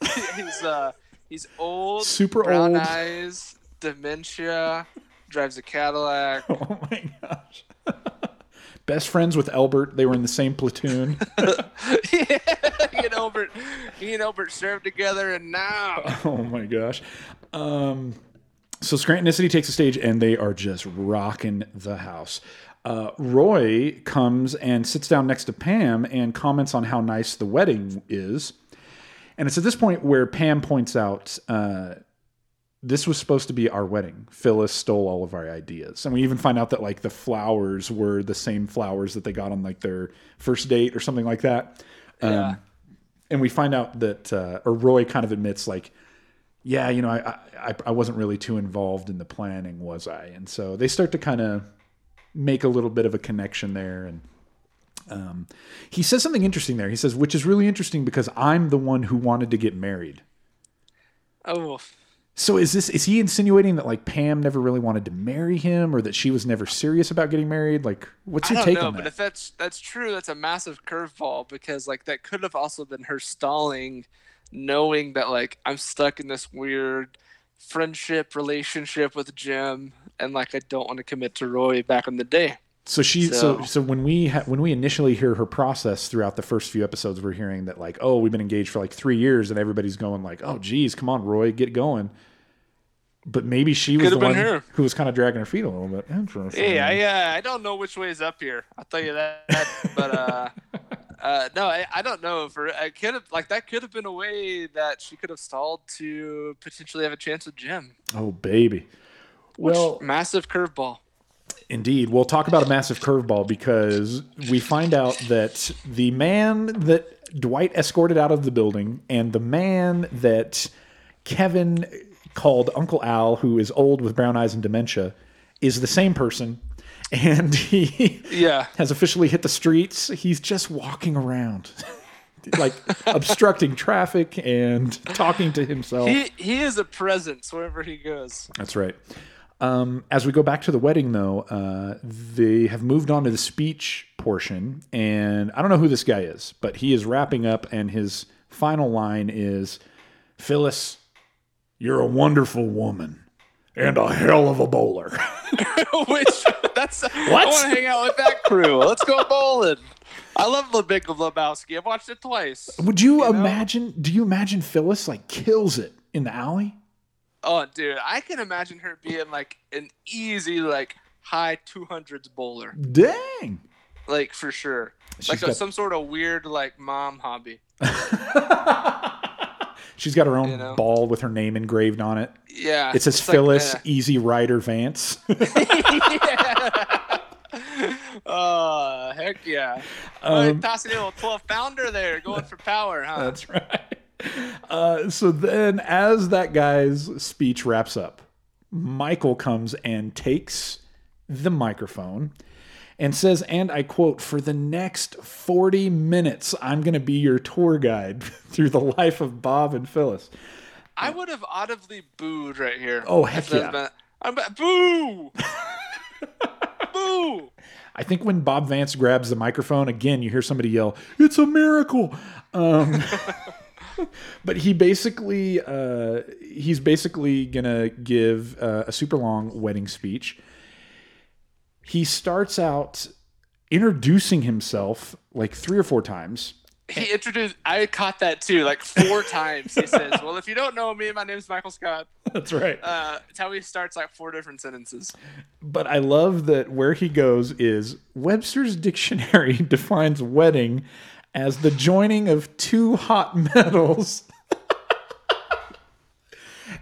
He's old, super brown old eyes, dementia, drives a Cadillac. Oh my gosh. Best friends with Albert. They were in the same platoon. Yeah, he and Albert served together, and now. Oh my gosh. So Scrantonicity takes the stage, and they are just rocking the house. Roy comes and sits down next to Pam and comments on how nice the wedding is. And it's at this point where Pam points out, this was supposed to be our wedding. Phyllis stole all of our ideas. And we even find out that like the flowers were the same flowers that they got on like their first date or something like that. Yeah. And we find out that, or Roy kind of admits like, yeah, you know, I wasn't really too involved in the planning, was I? And so they start to kind of make a little bit of a connection there. And he says something interesting there. He says, which is really interesting because I'm the one who wanted to get married. Oh. So is he insinuating that like Pam never really wanted to marry him, or that she was never serious about getting married? Like, what's your take on that? I don't know, but if that's true, that's a massive curveball, because like that could have also been her stalling, knowing that like I'm stuck in this weird friendship relationship with Jim, and like I don't want to commit to Roy back in the day. So when we initially hear her process throughout the first few episodes, we're hearing that like, oh, we've been engaged for like 3 years, and everybody's going like, oh geez, come on Roy, get going. But maybe she was the one who was kind of dragging her feet a little bit. Yeah, yeah. I don't know which way is up here, I'll tell you that. But no, I don't know. That could have been a way that she could have stalled to potentially have a chance with Jim. Oh, baby. Well, massive curveball. Indeed. We'll talk about a massive curveball, because we find out that the man that Dwight escorted out of the building and the man that Kevin called Uncle Al, who is old with brown eyes and dementia, is the same person. And he has officially hit the streets. He's just walking around, like obstructing traffic and talking to himself. He is a presence wherever he goes. That's right. As we go back to the wedding, though, they have moved on to the speech portion. And I don't know who this guy is, but he is wrapping up. And his final line is, Phyllis, you're a wonderful woman and a hell of a bowler. Which... I want to hang out with that crew. Let's go bowling. I love The Big Lebowski. I've watched it twice. Would you imagine? Know? Do you imagine Phyllis like kills it in the alley? Oh, dude, I can imagine her being like an easy like high 200s bowler. Dang, like for sure. Some sort of weird like mom hobby. She's got her own ball with her name engraved on it. Yeah. It says Phyllis Easy Rider Vance. Yeah. Oh, heck yeah. Tossing in a 12-pounder there, going for power, huh? That's right. So then as that guy's speech wraps up, Michael comes and takes the microphone and says, and I quote, for the next 40 minutes, I'm going to be your tour guide through the life of Bob and Phyllis. I would have audibly booed right here. Oh, heck yeah. Boo! Boo! I think when Bob Vance grabs the microphone, again, you hear somebody yell, it's a miracle! But he basically, he's basically going to give a super long wedding speech. He starts out introducing himself like 3 or 4 times. I caught that too, like 4 times. He says, well, if you don't know me, my name is Michael Scott. That's right. It's how he starts like 4 different sentences. But I love that where he goes is Webster's Dictionary defines wedding as the joining of 2 hot metals.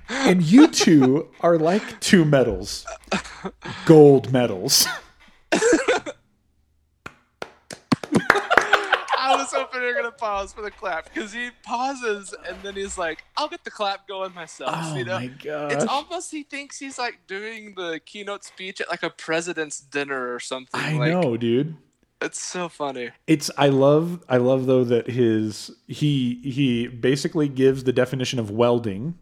And you two are like 2 medals. Gold medals. I was hoping you're going to pause for the clap, because he pauses and then he's like, I'll get the clap going myself. Oh, you know? My gosh. It's almost he thinks he's like doing the keynote speech at like a president's dinner or something. I know, dude. It's so funny. I love though that he basically gives the definition of welding.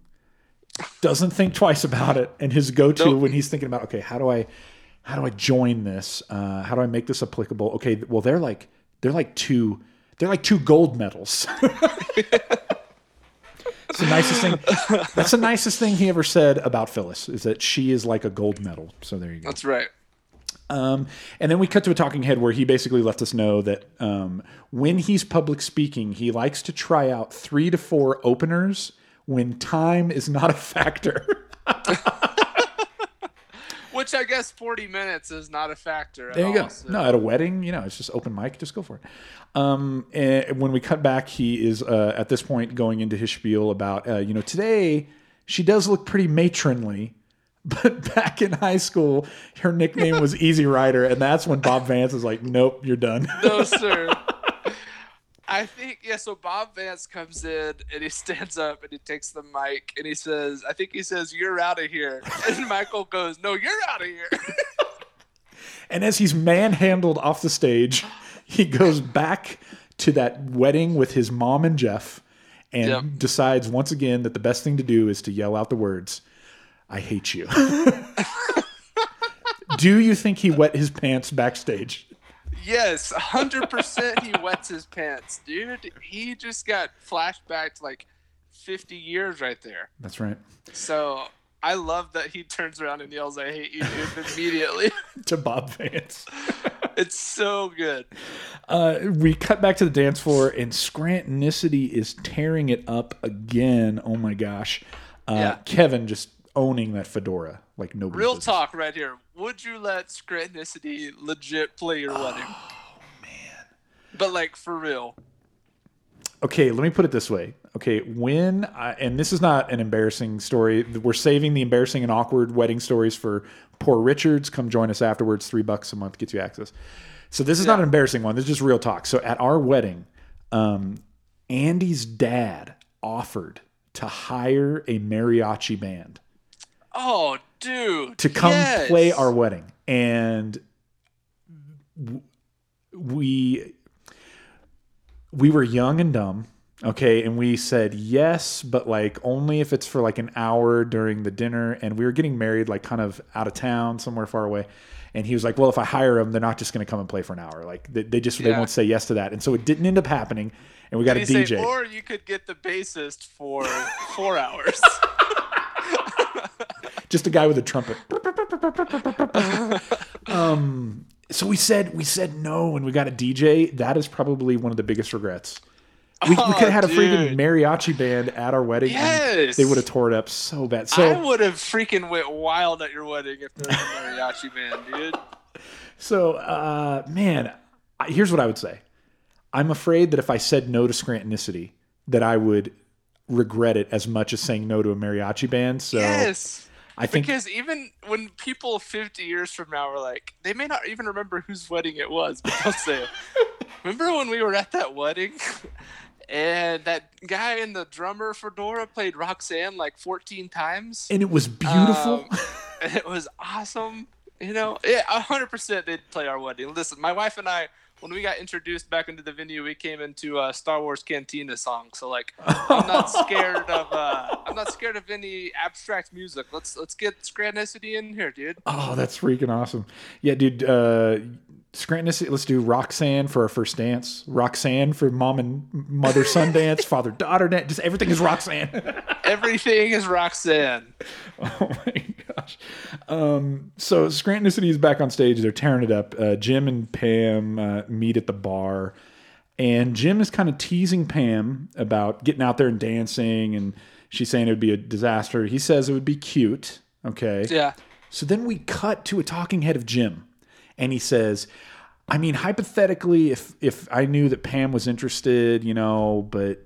Doesn't think twice about it, and his go-to when he's thinking about, okay, how do I how do I join this? How do I make this applicable? Okay, well, they're like two gold medals. It's the nicest thing. That's the nicest thing he ever said about Phyllis, is that she is like a gold medal. So there you go. That's right. And then we cut to a talking head where he basically lets us know that when he's public speaking, he likes to try out 3 to 4 openers when time is not a factor. Which I guess 40 minutes is not a factor at all. There you go. So. No, at a wedding, it's just open mic. Just go for it. And when we cut back, he is at this point going into his spiel about, today she does look pretty matronly, but back in high school, her nickname was Easy Rider. And that's when Bob Vance is like, nope, you're done. No, sir. I think, so Bob Vance comes in and he stands up and he takes the mic and he says, you're out of here. And Michael goes, no, you're out of here. And as he's manhandled off the stage, he goes back to that wedding with his mom and Jeff and decides once again that the best thing to do is to yell out the words, I hate you. Do you think he wet his pants backstage? Yes, 100% he wets his pants, dude. He just got flashback to like 50 years right there. That's right. So I love that he turns around and yells, I hate you, dude, immediately. To Bob Vance. It's so good. We cut back to the dance floor, and Scrantonicity is tearing it up again. Oh, my gosh. Kevin just owning that fedora. Like nobody. Real talk right here. Would you let Scrantonicity legit play your wedding? Oh, man. But like for real. Okay, let me put it this way. Okay, and this is not an embarrassing story. We're saving the embarrassing and awkward wedding stories for Poor Richard's. Come join us afterwards. $3 a month gets you access. So this is not an embarrassing one. This is just real talk. So at our wedding, Andy's dad offered to hire a mariachi band. Oh, dude. To come play our wedding. And we were young and dumb, okay? And we said yes, but like only if it's for like an hour during the dinner. And we were getting married like kind of out of town, somewhere far away. And he was like, well, if I hire them, they're not just going to come and play for an hour. Like they won't say yes to that. And so it didn't end up happening. And we got a DJ. Or you could get the bassist for 4 hours. Just a guy with a trumpet. So we said no, and we got a DJ. That is probably one of the biggest regrets. We could have had a freaking mariachi band at our wedding. Yes. They would have tore it up so bad. So, I would have freaking went wild at your wedding if there was a mariachi band, dude. So, man, here's what I would say. I'm afraid that if I said no to Scrantonicity, that I would regret it as much as saying no to a mariachi band. So, yes. I think because even when people 50 years from now are like, they may not even remember whose wedding it was, but they'll say, remember when we were at that wedding and that guy in the drummer fedora played Roxanne like 14 times? And it was beautiful. And it was awesome. 100% they'd play our wedding. Listen, my wife and I, when we got introduced back into the venue, we came into a Star Wars Cantina song. So like, I'm not scared of any abstract music. Let's get Scrantonicity in here, dude. Oh, that's freaking awesome. Yeah, dude. Scrantonicity. Let's do Roxanne for our first dance. Roxanne for mom and mother son dance. Father daughter dance. Just everything is Roxanne. Everything is Roxanne. Oh my gosh. So Scrantonicity is back on stage. They're tearing it up. Jim and Pam meet at the bar, and Jim is kind of teasing Pam about getting out there and dancing, and she's saying it would be a disaster. He says it would be cute. Okay. Yeah. So then we cut to a talking head of Jim, and he says, I mean, hypothetically, if I knew that Pam was interested, but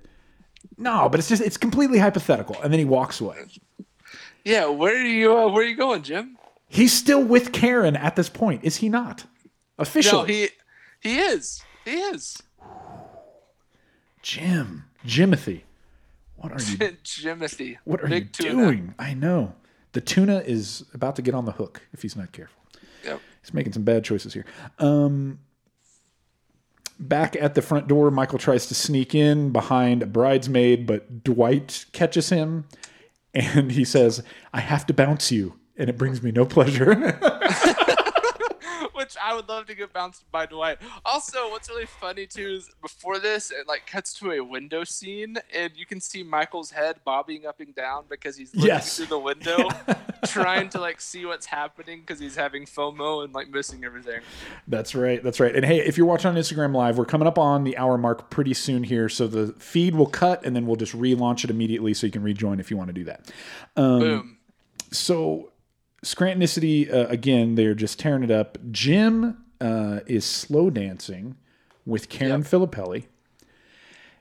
no, but it's completely hypothetical. And then he walks away. Yeah. Where are you going, Jim? He's still with Karen at this point. Is he not? Officially. No, he is. Jimothy. What are you Jimothy? What are you doing? I know. The tuna is about to get on the hook if he's not careful. Yep. He's making some bad choices here. Back at the front door, Michael tries to sneak in behind a bridesmaid, but Dwight catches him and he says, I have to bounce you, and it brings me no pleasure. much I would love to get bounced by Dwight. Also, what's really funny too is before this, it like cuts to a window scene, and you can see Michael's head bobbing up and down because he's looking through the window, trying to like see what's happening because he's having FOMO and like missing everything. That's right. That's right. And hey, if you're watching on Instagram Live, we're coming up on the hour mark pretty soon here, so the feed will cut, and then we'll just relaunch it immediately, so you can rejoin if you want to do that. Boom. So. Scrantonicity, again, they're just tearing it up. Jim is slow dancing with Karen Filippelli.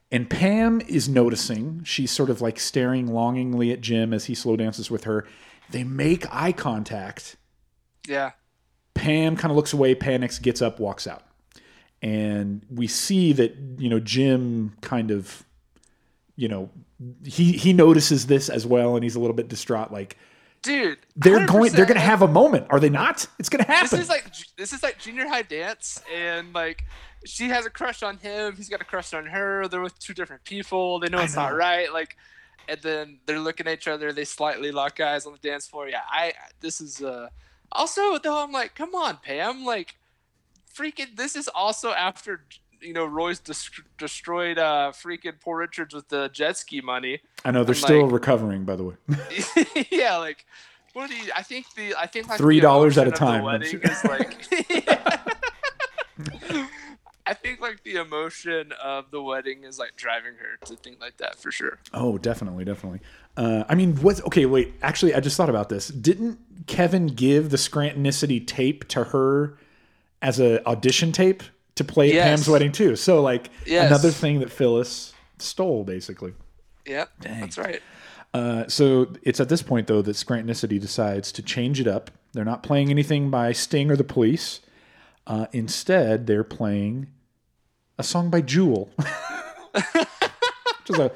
And Pam is noticing. She's sort of like staring longingly at Jim as he slow dances with her. They make eye contact. Yeah. Pam kind of looks away, panics, gets up, walks out. And we see that, you know, Jim kind of, you know, he notices this as well. And he's a little bit distraught, like, dude, they're going to have a moment. Are they not? It's going to happen. This is like junior high dance, and like she has a crush on him. He's got a crush on her. They're with two different people. They know it's not right. Like, and then they're looking at each other. They slightly lock eyes on the dance floor. Yeah. Also though, I'm like, come on, Pam, like freaking, this is also after, you know, Roy's destroyed freaking Poor Richard's with the jet ski money. I know they're still recovering, by the way. Yeah, like what do you? I think like $3 at a time. Is like, I think like the emotion of the wedding is like driving her to think like that for sure. Oh, definitely. I mean, actually, I just thought about this. Didn't Kevin give the Scrantonicity tape to her as a audition tape? To play at Pam's wedding too. So like another thing that Phyllis stole basically. Yep. Dang. That's right. So it's at this point though that Scrantonicity decides to change it up. They're not playing anything by Sting or the Police. Instead, they're playing a song by Jewel. Which is a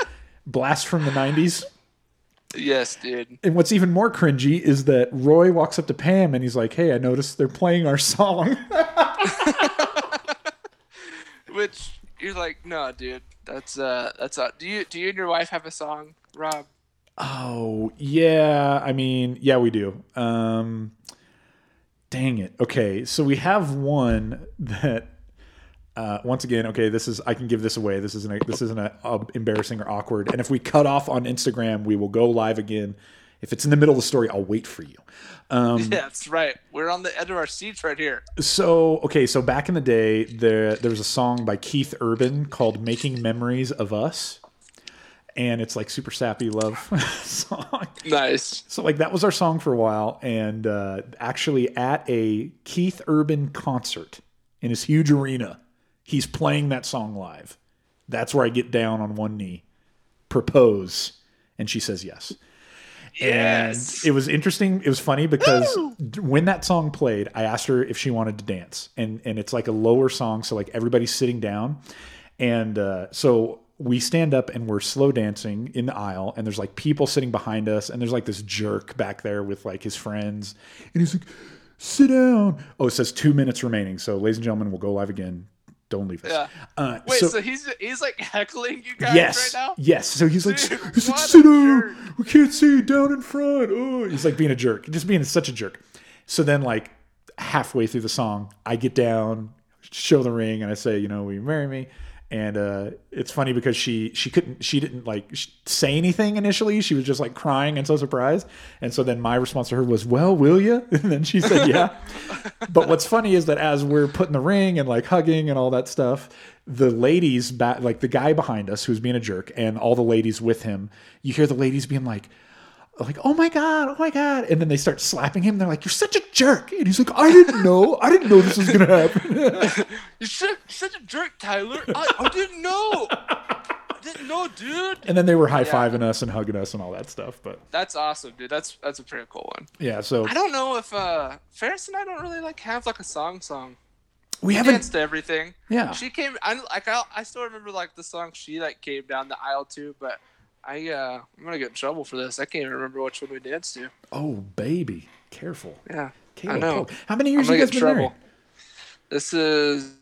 blast from the 90s. Yes, dude. And what's even more cringy is that Roy walks up to Pam and he's like, hey, I noticed they're playing our song. Which you're like, no, dude, that's do you and your wife have a song, Rob? Oh yeah. I mean, yeah, we do. Dang it. Okay. So we have one that, once again, okay, I can give this away. This isn't embarrassing or awkward. And if we cut off on Instagram, we will go live again. If it's in the middle of the story, I'll wait for you. Yeah, that's right. We're on the edge of our seats right here. So, okay. So back in the day, there was a song by Keith Urban called Making Memories of Us. And it's like super sappy love song. Nice. So like that was our song for a while. And actually at a Keith Urban concert in his huge arena, he's playing that song live. That's where I get down on one knee, propose. And she says yes. Yes. And it was interesting. It was funny because when that song played, I asked her if she wanted to dance, and it's like a lower song. So like everybody's sitting down. And, so we stand up and we're slow dancing in the aisle, and there's like people sitting behind us. And there's like this jerk back there with like his friends, and he's like, sit down. Oh, it says 2 minutes remaining. So ladies and gentlemen, we'll go live again. Don't leave us. Yeah. Wait, so he's like heckling you guys right now? Yes. So he's like, sit down. We can't see down in front. Oh, he's like being a jerk. Just being such a jerk. So then like halfway through the song, I get down, show the ring, and I say, you know, will you marry me? And it's funny because she didn't say anything initially. She was just like crying and so surprised. And so then my response to her was, well, will you? And then she said, yeah. But what's funny is that as we're putting the ring and like hugging and all that stuff, the ladies, like the guy behind us who's being a jerk and all the ladies with him, you hear the ladies being like, oh my God. And then they start slapping him. They're like, you're such a jerk. And he's like, I didn't know this was going to happen. You're such a jerk, Tyler. I didn't know, dude. And then they were high-fiving us and hugging us and all that stuff. But that's awesome, dude. That's a pretty cool one. Yeah. So I don't know if Ferris and I don't really like have like a song. We haven't danced to everything. Yeah. She came. I still remember like the song she like came down the aisle to, but. I'm going to get in trouble for this. I can't even remember which one we danced to. Oh, baby. Careful. Yeah. I know. Cool. How many years have you guys been married? This is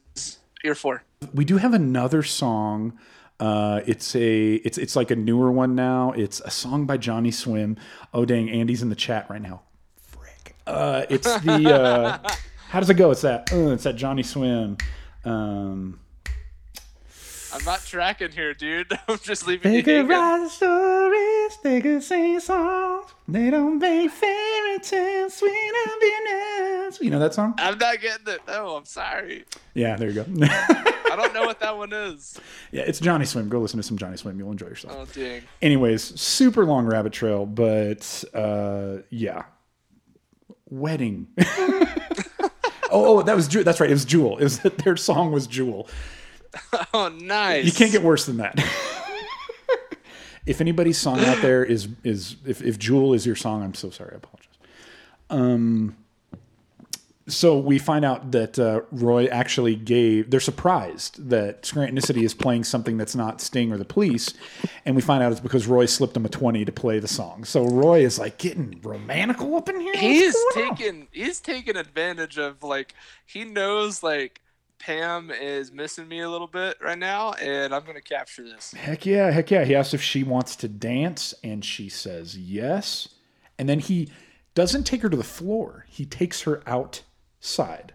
year 4. We do have another song. It's like a newer one now. It's a song by Johnny Swim. Oh, dang. Andy's in the chat right now. Frick. It's the How does it go? It's that Johnny Swim. I'm not tracking here, dude. I'm just leaving you hanging. They could write stories. They could sing songs. They don't make fairy tales sweet happiness. You know that song? I'm not getting it. Oh, I'm sorry. Yeah, there you go. I don't know what that one is. Yeah, it's Johnny Swim. Go listen to some Johnny Swim. You'll enjoy yourself. Oh, dang. Anyways, super long rabbit trail, but yeah. Wedding. oh, that was Jewel. That's right. It was Jewel. It was, their song was Jewel. Oh, nice. You can't get worse than that. If anybody's song out there is if Jewel is your song, I'm so sorry. I apologize. So we find out that Roy actually gave... They're surprised that Scrantonicity is playing something that's not Sting or the Police. And we find out it's because Roy slipped him a 20 to play the song. So Roy is like getting romantical up in here. He's taking advantage of like... He knows like... Pam is missing me a little bit right now, and I'm going to capture this. Heck yeah. He asks if she wants to dance, and she says yes. And then he doesn't take her to the floor. He takes her outside.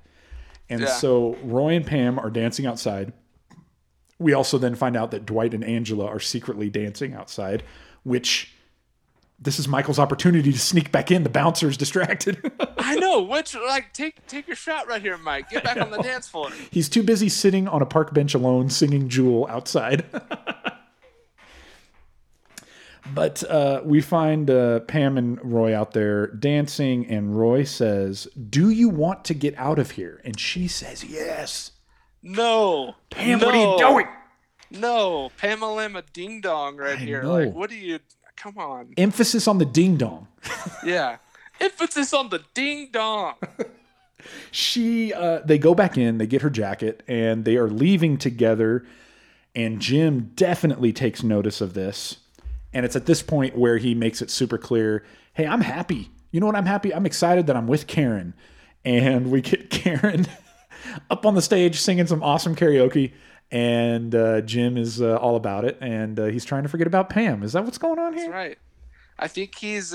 And so Roy and Pam are dancing outside. We also then find out that Dwight and Angela are secretly dancing outside, which... This is Michael's opportunity to sneak back in. The bouncer's distracted. I know. Which, like, take your shot right here, Mike. Get back on the dance floor. He's too busy sitting on a park bench alone singing Jewel outside. But we find Pam and Roy out there dancing, and Roy says, "Do you want to get out of here?" And she says, "Yes." No. Pam, no. What are you doing? No. Pamela, I'm a ding dong right here. Know. Like, what are you... Come on. Emphasis on the ding dong. Yeah. Emphasis on the ding dong. They go back in, they get her jacket, and they are leaving together. And Jim definitely takes notice of this. And it's at this point where he makes it super clear. Hey, I'm happy. You know what? I'm happy. I'm excited that I'm with Karen. And we get Karen up on the stage singing some awesome karaoke. And Jim is all about it, and he's trying to forget about Pam. Is that what's going on here? That's right. I think he's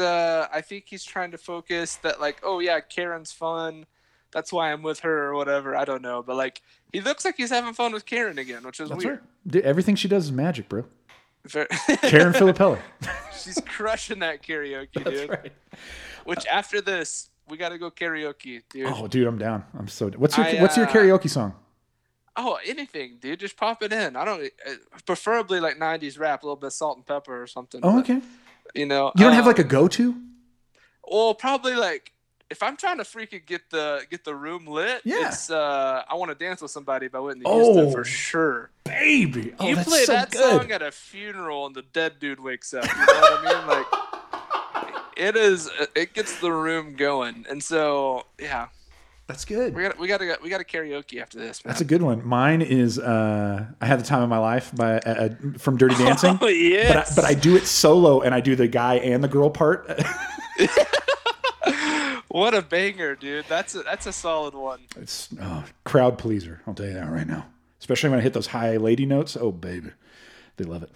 trying to focus that, like, oh yeah, Karen's fun. That's why I'm with her or whatever. I don't know, but like, he looks like he's having fun with Karen again, which is weird. Dude, everything she does is magic, bro. Karen Filippelli. She's crushing that karaoke, dude. That's right. Which after this, we got to go karaoke, dude. Oh, dude, I'm down. I'm so. What's your karaoke song? Oh, anything, dude. Just pop it in. I don't... Preferably like 90s rap, a little bit of salt and pepper or something. Oh, okay. But, you know... You don't have like a go-to? Well, probably like... If I'm trying to freaking get the room lit, it's I want to dance with somebody by Whitney Houston for sure. Baby! Oh, you that's play so that good. Song at a funeral and the dead dude wakes up. You know what I mean? Like, it gets the room going. And so, yeah... That's good. We got to karaoke after this, man. That's a good one. Mine is I Had the Time of My Life by from Dirty Dancing. Oh, yes. But I do it solo, and I do the guy and the girl part. What a banger, dude. That's a solid one. It's crowd pleaser. I'll tell you that right now. Especially when I hit those high lady notes. Oh, baby. They love it.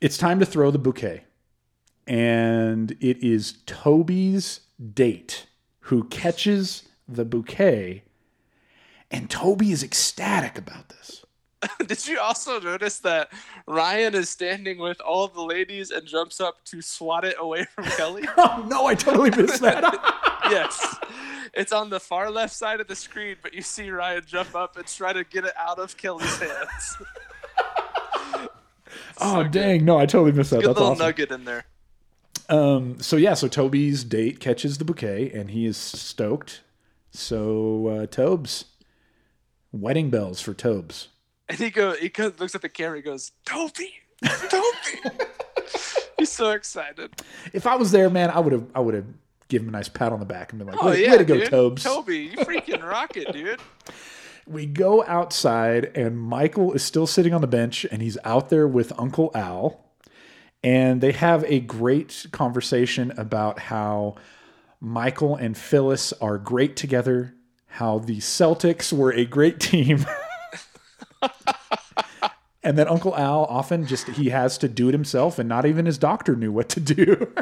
It's time to throw the bouquet. And it is Toby's date who catches the bouquet, and Toby is ecstatic about this. Did you also notice that Ryan is standing with all the ladies and jumps up to swat it away from Kelly? Oh, no, I totally missed that. Yes. It's on the far left side of the screen, but you see Ryan jump up and try to get it out of Kelly's hands. Oh, dang. Good. No, I totally missed that. Good. That's little awesome. Nugget in there. So Toby's date catches the bouquet, and he is stoked. So Tobes, wedding bells for Tobes. And he looks at the camera and goes, Toby. He's so excited. If I was there, man, I would have given him a nice pat on the back and been like, way to go, dude. Tobes. Toby, you freaking rock it, dude. We go outside, and Michael is still sitting on the bench, and he's out there with Uncle Al. And they have a great conversation about how Michael and Phyllis are great together, how the Celtics were a great team. And then Uncle Al often he has to do it himself, and not even his doctor knew what to do.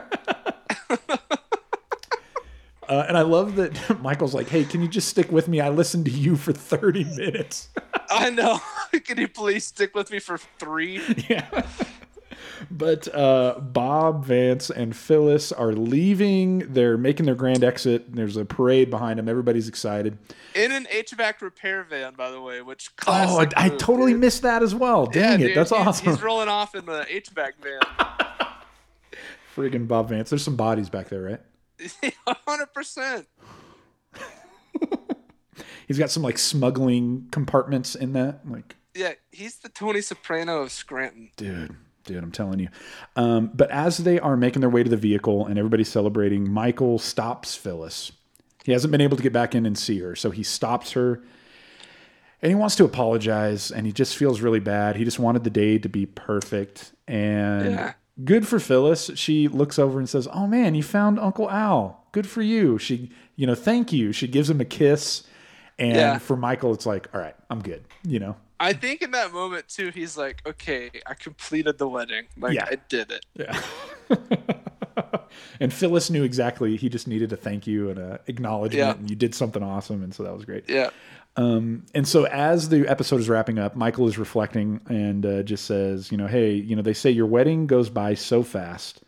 And I love that Michael's like, hey, can you just stick with me? I listened to you for 30 minutes. I know. Can you please stick with me for 3? Yeah. But Bob Vance and Phyllis are leaving. They're making their grand exit. There's a parade behind them. Everybody's excited. In an HVAC repair van, by the way, which classic. Oh, I totally missed that as well. Dang it. Dude, that's awesome. He's rolling off in the HVAC van. Friggin' Bob Vance. There's some bodies back there, right? 100%. He's got some like smuggling compartments in that. Like, yeah, he's the Tony Soprano of Scranton. Dude, I'm telling you. But as they are making their way to the vehicle and everybody's celebrating, Michael stops Phyllis. He hasn't been able to get back in and see her, so he stops her. And he wants to apologize, and he just feels really bad. He just wanted the day to be perfect. And good for Phyllis. She looks over and says, oh, man, you found Uncle Al. Good for you. She, you know, thank you. She gives him a kiss. And for Michael, it's like, all right, I'm good, you know. I think in that moment, too, he's like, okay, I completed the wedding. Like, I did it. Yeah. And Phyllis knew exactly. He just needed a thank you and an acknowledgement. Yeah. And you did something awesome. And so that was great. Yeah. And so as the episode is wrapping up, Michael is reflecting and just says, you know, hey, you know, they say your wedding goes by so fast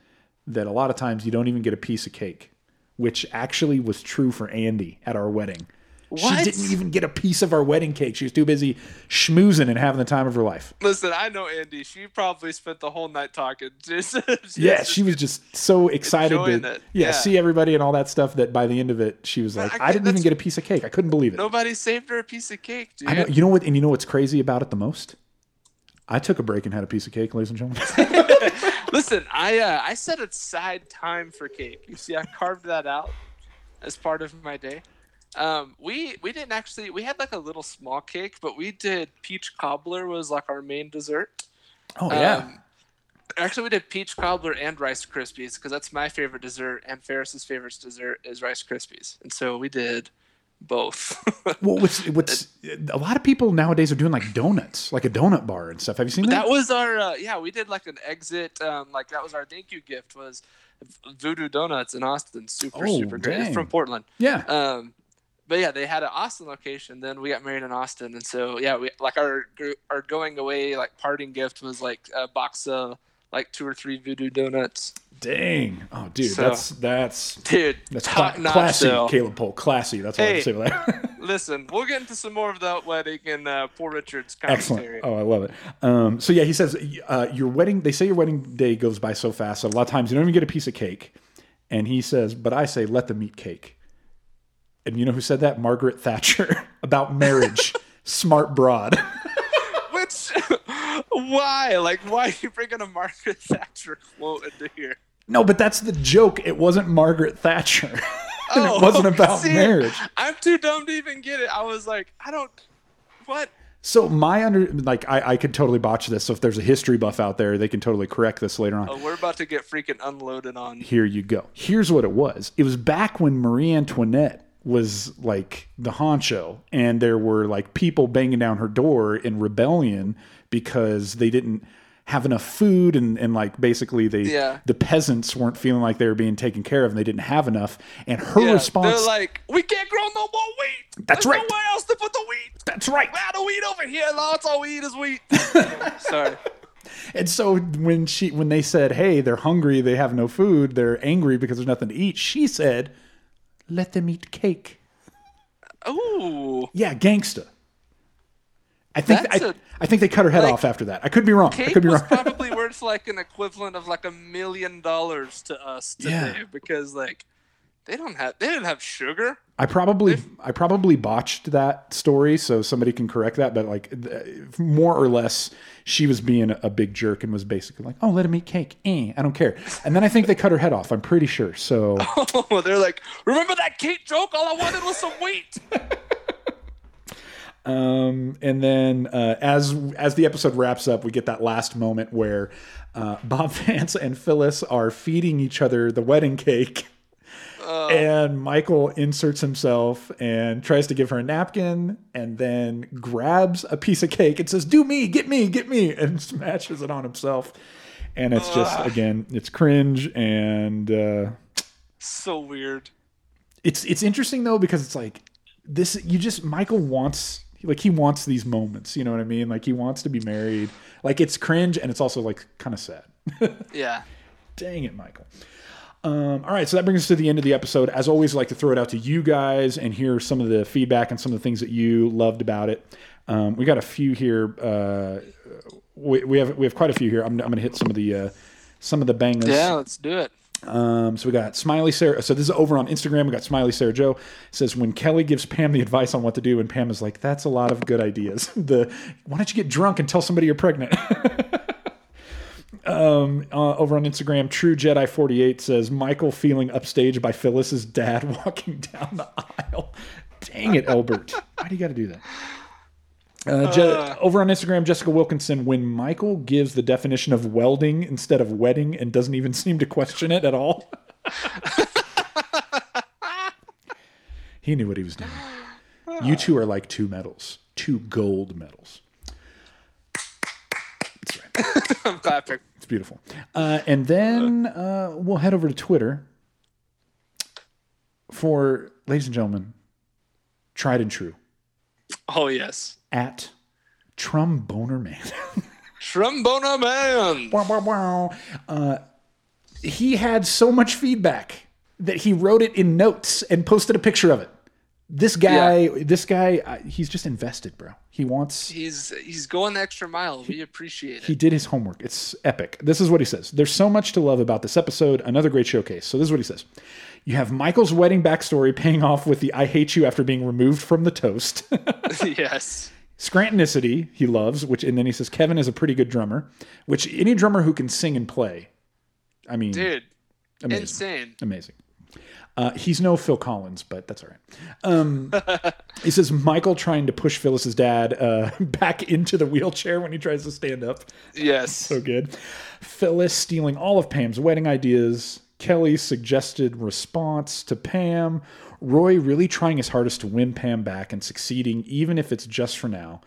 that a lot of times you don't even get a piece of cake, which actually was true for Andy at our wedding. What? She didn't even get a piece of our wedding cake. She was too busy schmoozing and having the time of her life. Listen, I know Andy. She probably spent the whole night talking. She was just so excited to see everybody and all that stuff that by the end of it, she was like, I didn't even get a piece of cake. I couldn't believe it. Nobody saved her a piece of cake, dude. I know, you know what? And you know what's crazy about it the most? I took a break and had a piece of cake, ladies and gentlemen. Listen, I set aside time for cake. You see, I carved that out as part of my day. We didn't actually, we had like a little small cake, but we did peach cobbler was like our main dessert. Oh yeah. Actually we did peach cobbler and Rice Krispies because that's my favorite dessert and Ferris's favorite dessert is Rice Krispies. And so we did both. Well, what's a lot of people nowadays are doing like donuts, like a donut bar and stuff. Have you seen that? That was our, we did like an exit. Like that was our thank you gift was Voodoo Donuts in Austin. Super great. It's from Portland. Yeah. But yeah, they had an Austin location. Then we got married in Austin, and so we like our going away like parting gift was like a box of like 2 or 3 Voodoo Donuts. Dang! Oh, dude, so, that's classy, so. Caleb Polk, classy. That's what I have to say about that. Listen, we'll get into some more of that wedding and Poor Richard's commentary. Excellent. Oh, I love it. So yeah, he says your wedding. They say your wedding day goes by so fast that a lot of times you don't even get a piece of cake. And he says, but I say, let them eat cake. And you know who said that? Margaret Thatcher about marriage. Smart broad. Which, why? Like, why are you bringing a Margaret Thatcher quote into here? No, but that's the joke. It wasn't Margaret Thatcher. And it wasn't about marriage. I'm too dumb to even get it. I was like, what? So I could totally botch this. So if there's a history buff out there, they can totally correct this later on. Oh, we're about to get freaking unloaded on. Here you go. Here's what it was. It was back when Marie Antoinette was like the honcho and there were like people banging down her door in rebellion because they didn't have enough food and like basically the peasants weren't feeling like they were being taken care of and they didn't have enough. And her response, they're like, we can't grow no more wheat. That's right. There's nowhere else to put the wheat. That's right. We have the wheat over here. That's all we eat is wheat. Sorry. And so when they said, hey, they're hungry, they have no food, they're angry because there's nothing to eat. She said, let them eat cake. Oh. Yeah, gangsta. I think they cut her head off after that. I could be wrong. Cake was probably worth like an equivalent of like $1 million to us today because like they didn't have sugar. I probably botched that story, so somebody can correct that. But like more or less, she was being a big jerk and was basically like, "Oh, let him eat cake. I don't care." And then I think they cut her head off. I'm pretty sure. So they're like, "Remember that cake joke? All I wanted was some wheat." And then as the episode wraps up, we get that last moment where Bob Vance and Phyllis are feeding each other the wedding cake. And Michael inserts himself and tries to give her a napkin and then grabs a piece of cake and says, do me, get me, get me, and smashes it on himself. And it's just, again, it's cringe and... so weird. It's interesting though, because it's like this, you just, Michael wants, like, he wants these moments, you know what I mean? Like, he wants to be married. Like, it's cringe and it's also like kind of sad. Yeah. Dang it, Michael. All right, so that brings us to the end of the episode. As always, I'd like to throw it out to you guys and hear some of the feedback and some of the things that you loved about it. We got a few here. We have quite a few here. I'm going to hit some of the bangers. Yeah, let's do it. So we got Smiley Sarah. So this is over on Instagram. We got Smiley Sarah Joe says, when Kelly gives Pam the advice on what to do and Pam is like, that's a lot of good ideas. Why don't you get drunk and tell somebody you're pregnant? Over on Instagram, True Jedi 48 says, Michael feeling upstaged by Phyllis's dad walking down the aisle. Dang it, Albert. Why do you got to do that? Over on Instagram, Jessica Wilkinson, when Michael gives the definition of welding instead of wedding and doesn't even seem to question it at all. He knew what he was doing. You two are like two medals, two gold medals. That's right. I'm clapping. It's beautiful. And then we'll head over to Twitter for, ladies and gentlemen, tried and true. Oh, yes. At Tromboner Man. Tromboner Man. Wow, wow, wow. He had so much feedback that he wrote it in notes and posted a picture of it. This guy, he's just invested, bro. He wants... He's going the extra mile. We appreciate it. He did his homework. It's epic. This is what he says. There's so much to love about this episode. Another great showcase. So this is what he says. You have Michael's wedding backstory paying off with the I hate you after being removed from the toast. Yes. Scrantonicity, he loves, which, and then he says Kevin is a pretty good drummer, which any drummer who can sing and play. I mean, dude, amazing. Insane. Amazing. He's no Phil Collins, but that's all right. He says Michael trying to push Phyllis's dad back into the wheelchair when he tries to stand up. Yes. So good. Phyllis stealing all of Pam's wedding ideas. Kelly's suggested response to Pam. Roy really trying his hardest to win Pam back and succeeding, even if it's just for now.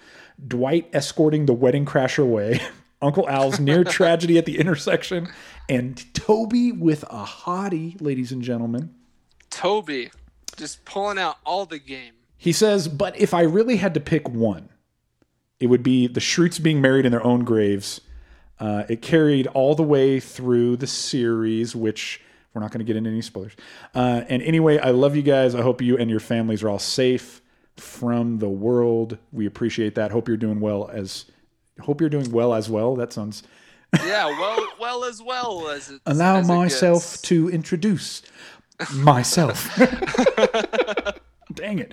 Dwight escorting the wedding crasher away. Uncle Al's near tragedy at the intersection. And Toby with a hottie, ladies and gentlemen. Toby just pulling out all the game. He says, but if I really had to pick one, it would be the Schrutes being married in their own graves. It carried all the way through the series, which we're not going to get into any spoilers. And anyway, I love you guys. I hope you and your families are all safe from the world. We appreciate that. Hope you're doing well as well. That sounds... Yeah, well as well. Allow myself to introduce myself. Dang it.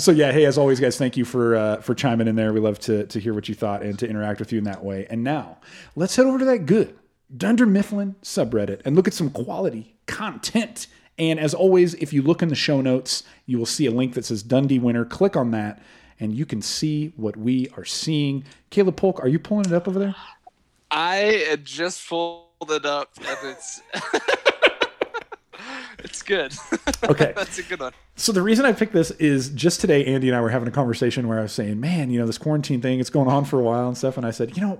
So yeah, hey, as always, guys, thank you for chiming in there. We love to hear what you thought and to interact with you in that way. And now let's head over to that good Dunder Mifflin subreddit and look at some quality content. And as always, if you look in the show notes, you will see a link that says Dundee Winner. Click on that and you can see what we are seeing. Caleb Polk, are you pulling it up over there? I just pulled it up and it's... It's good. Okay. That's a good one. So the reason I picked this is just today, Andy and I were having a conversation where I was saying, man, you know, this quarantine thing, it's going on for a while and stuff. And I said, you know,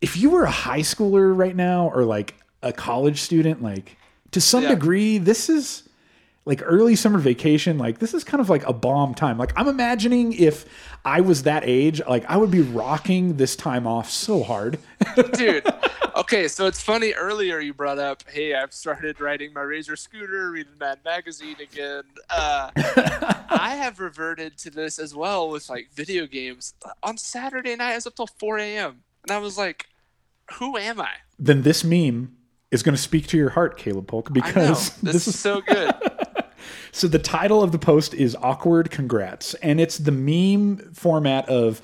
if you were a high schooler right now or like a college student, like to some degree, this is like early summer vacation. Like this is kind of like a bomb time. Like I'm imagining if I was that age, like I would be rocking this time off so hard. Dude. Okay, so it's funny, earlier you brought up, hey, I've started riding my Razor scooter, reading Mad Magazine again. I have reverted to this as well with, like, video games. On Saturday night, I was up till 4 a.m., and I was like, who am I? Then this meme is going to speak to your heart, Caleb Polk, because this is so good. So the title of the post is Awkward Congrats, and it's the meme format of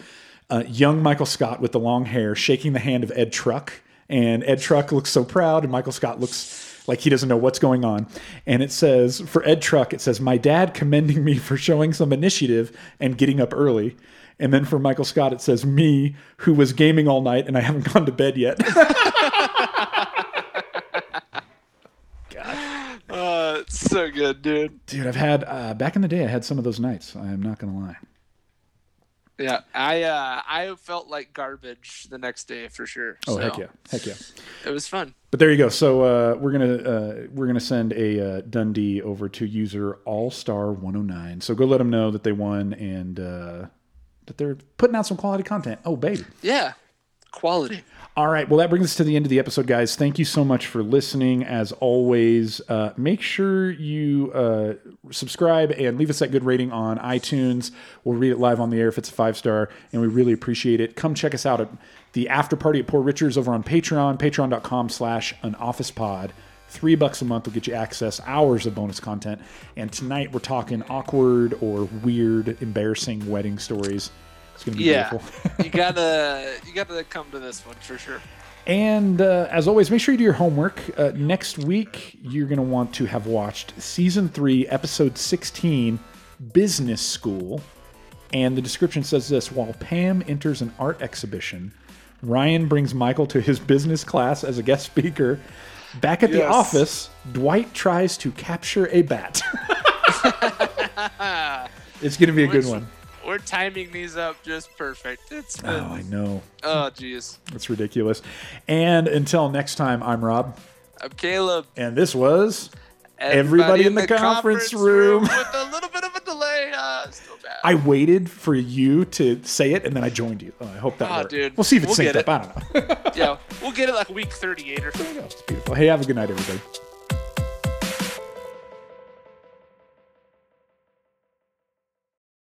young Michael Scott with the long hair shaking the hand of Ed Truck. And Ed Truck looks so proud, and Michael Scott looks like he doesn't know what's going on. And it says, for Ed Truck, it says, my dad commending me for showing some initiative and getting up early. And then for Michael Scott, it says, me, who was gaming all night, and I haven't gone to bed yet. God. It's so good, dude. Dude, I've had, back in the day, I had some of those nights. I am not going to lie. Yeah, I felt like garbage the next day for sure. Oh, so heck yeah! It was fun. But there you go. So we're gonna send a Dundee over to user AllStar109. So go let them know that they won and that they're putting out some quality content. Oh, baby. Yeah. Quality. All right. Well, that brings us to the end of the episode, guys. Thank you so much for listening. As always, make sure you subscribe and leave us that good rating on iTunes. We'll read it live on the air if it's a 5-star, and we really appreciate it. Come check us out at the after party at Poor Richard's over on Patreon, patreon.com/anofficepod. $3 a month will get you access, hours of bonus content. And tonight we're talking awkward or weird, embarrassing wedding stories. It's going to be beautiful. you gotta come to this one for sure. And as always, make sure you do your homework. Next week, you're going to want to have watched Season 3, Episode 16, Business School. And the description says this: while Pam enters an art exhibition, Ryan brings Michael to his business class as a guest speaker. Back at the office, Dwight tries to capture a bat. It's going to be a good one. We're timing these up just perfect. It's been, I know. Oh, jeez. It's ridiculous. And until next time, I'm Rob. I'm Caleb. And this was Everybody in the Conference Room. With a little bit of a delay. Still bad. I waited for you to say it, and then I joined you. I hope that worked. Dude. We'll see if it's synced up. I don't know. Yeah, we'll get it like week 38 or something. There you go. It's beautiful. Hey, have a good night, everybody.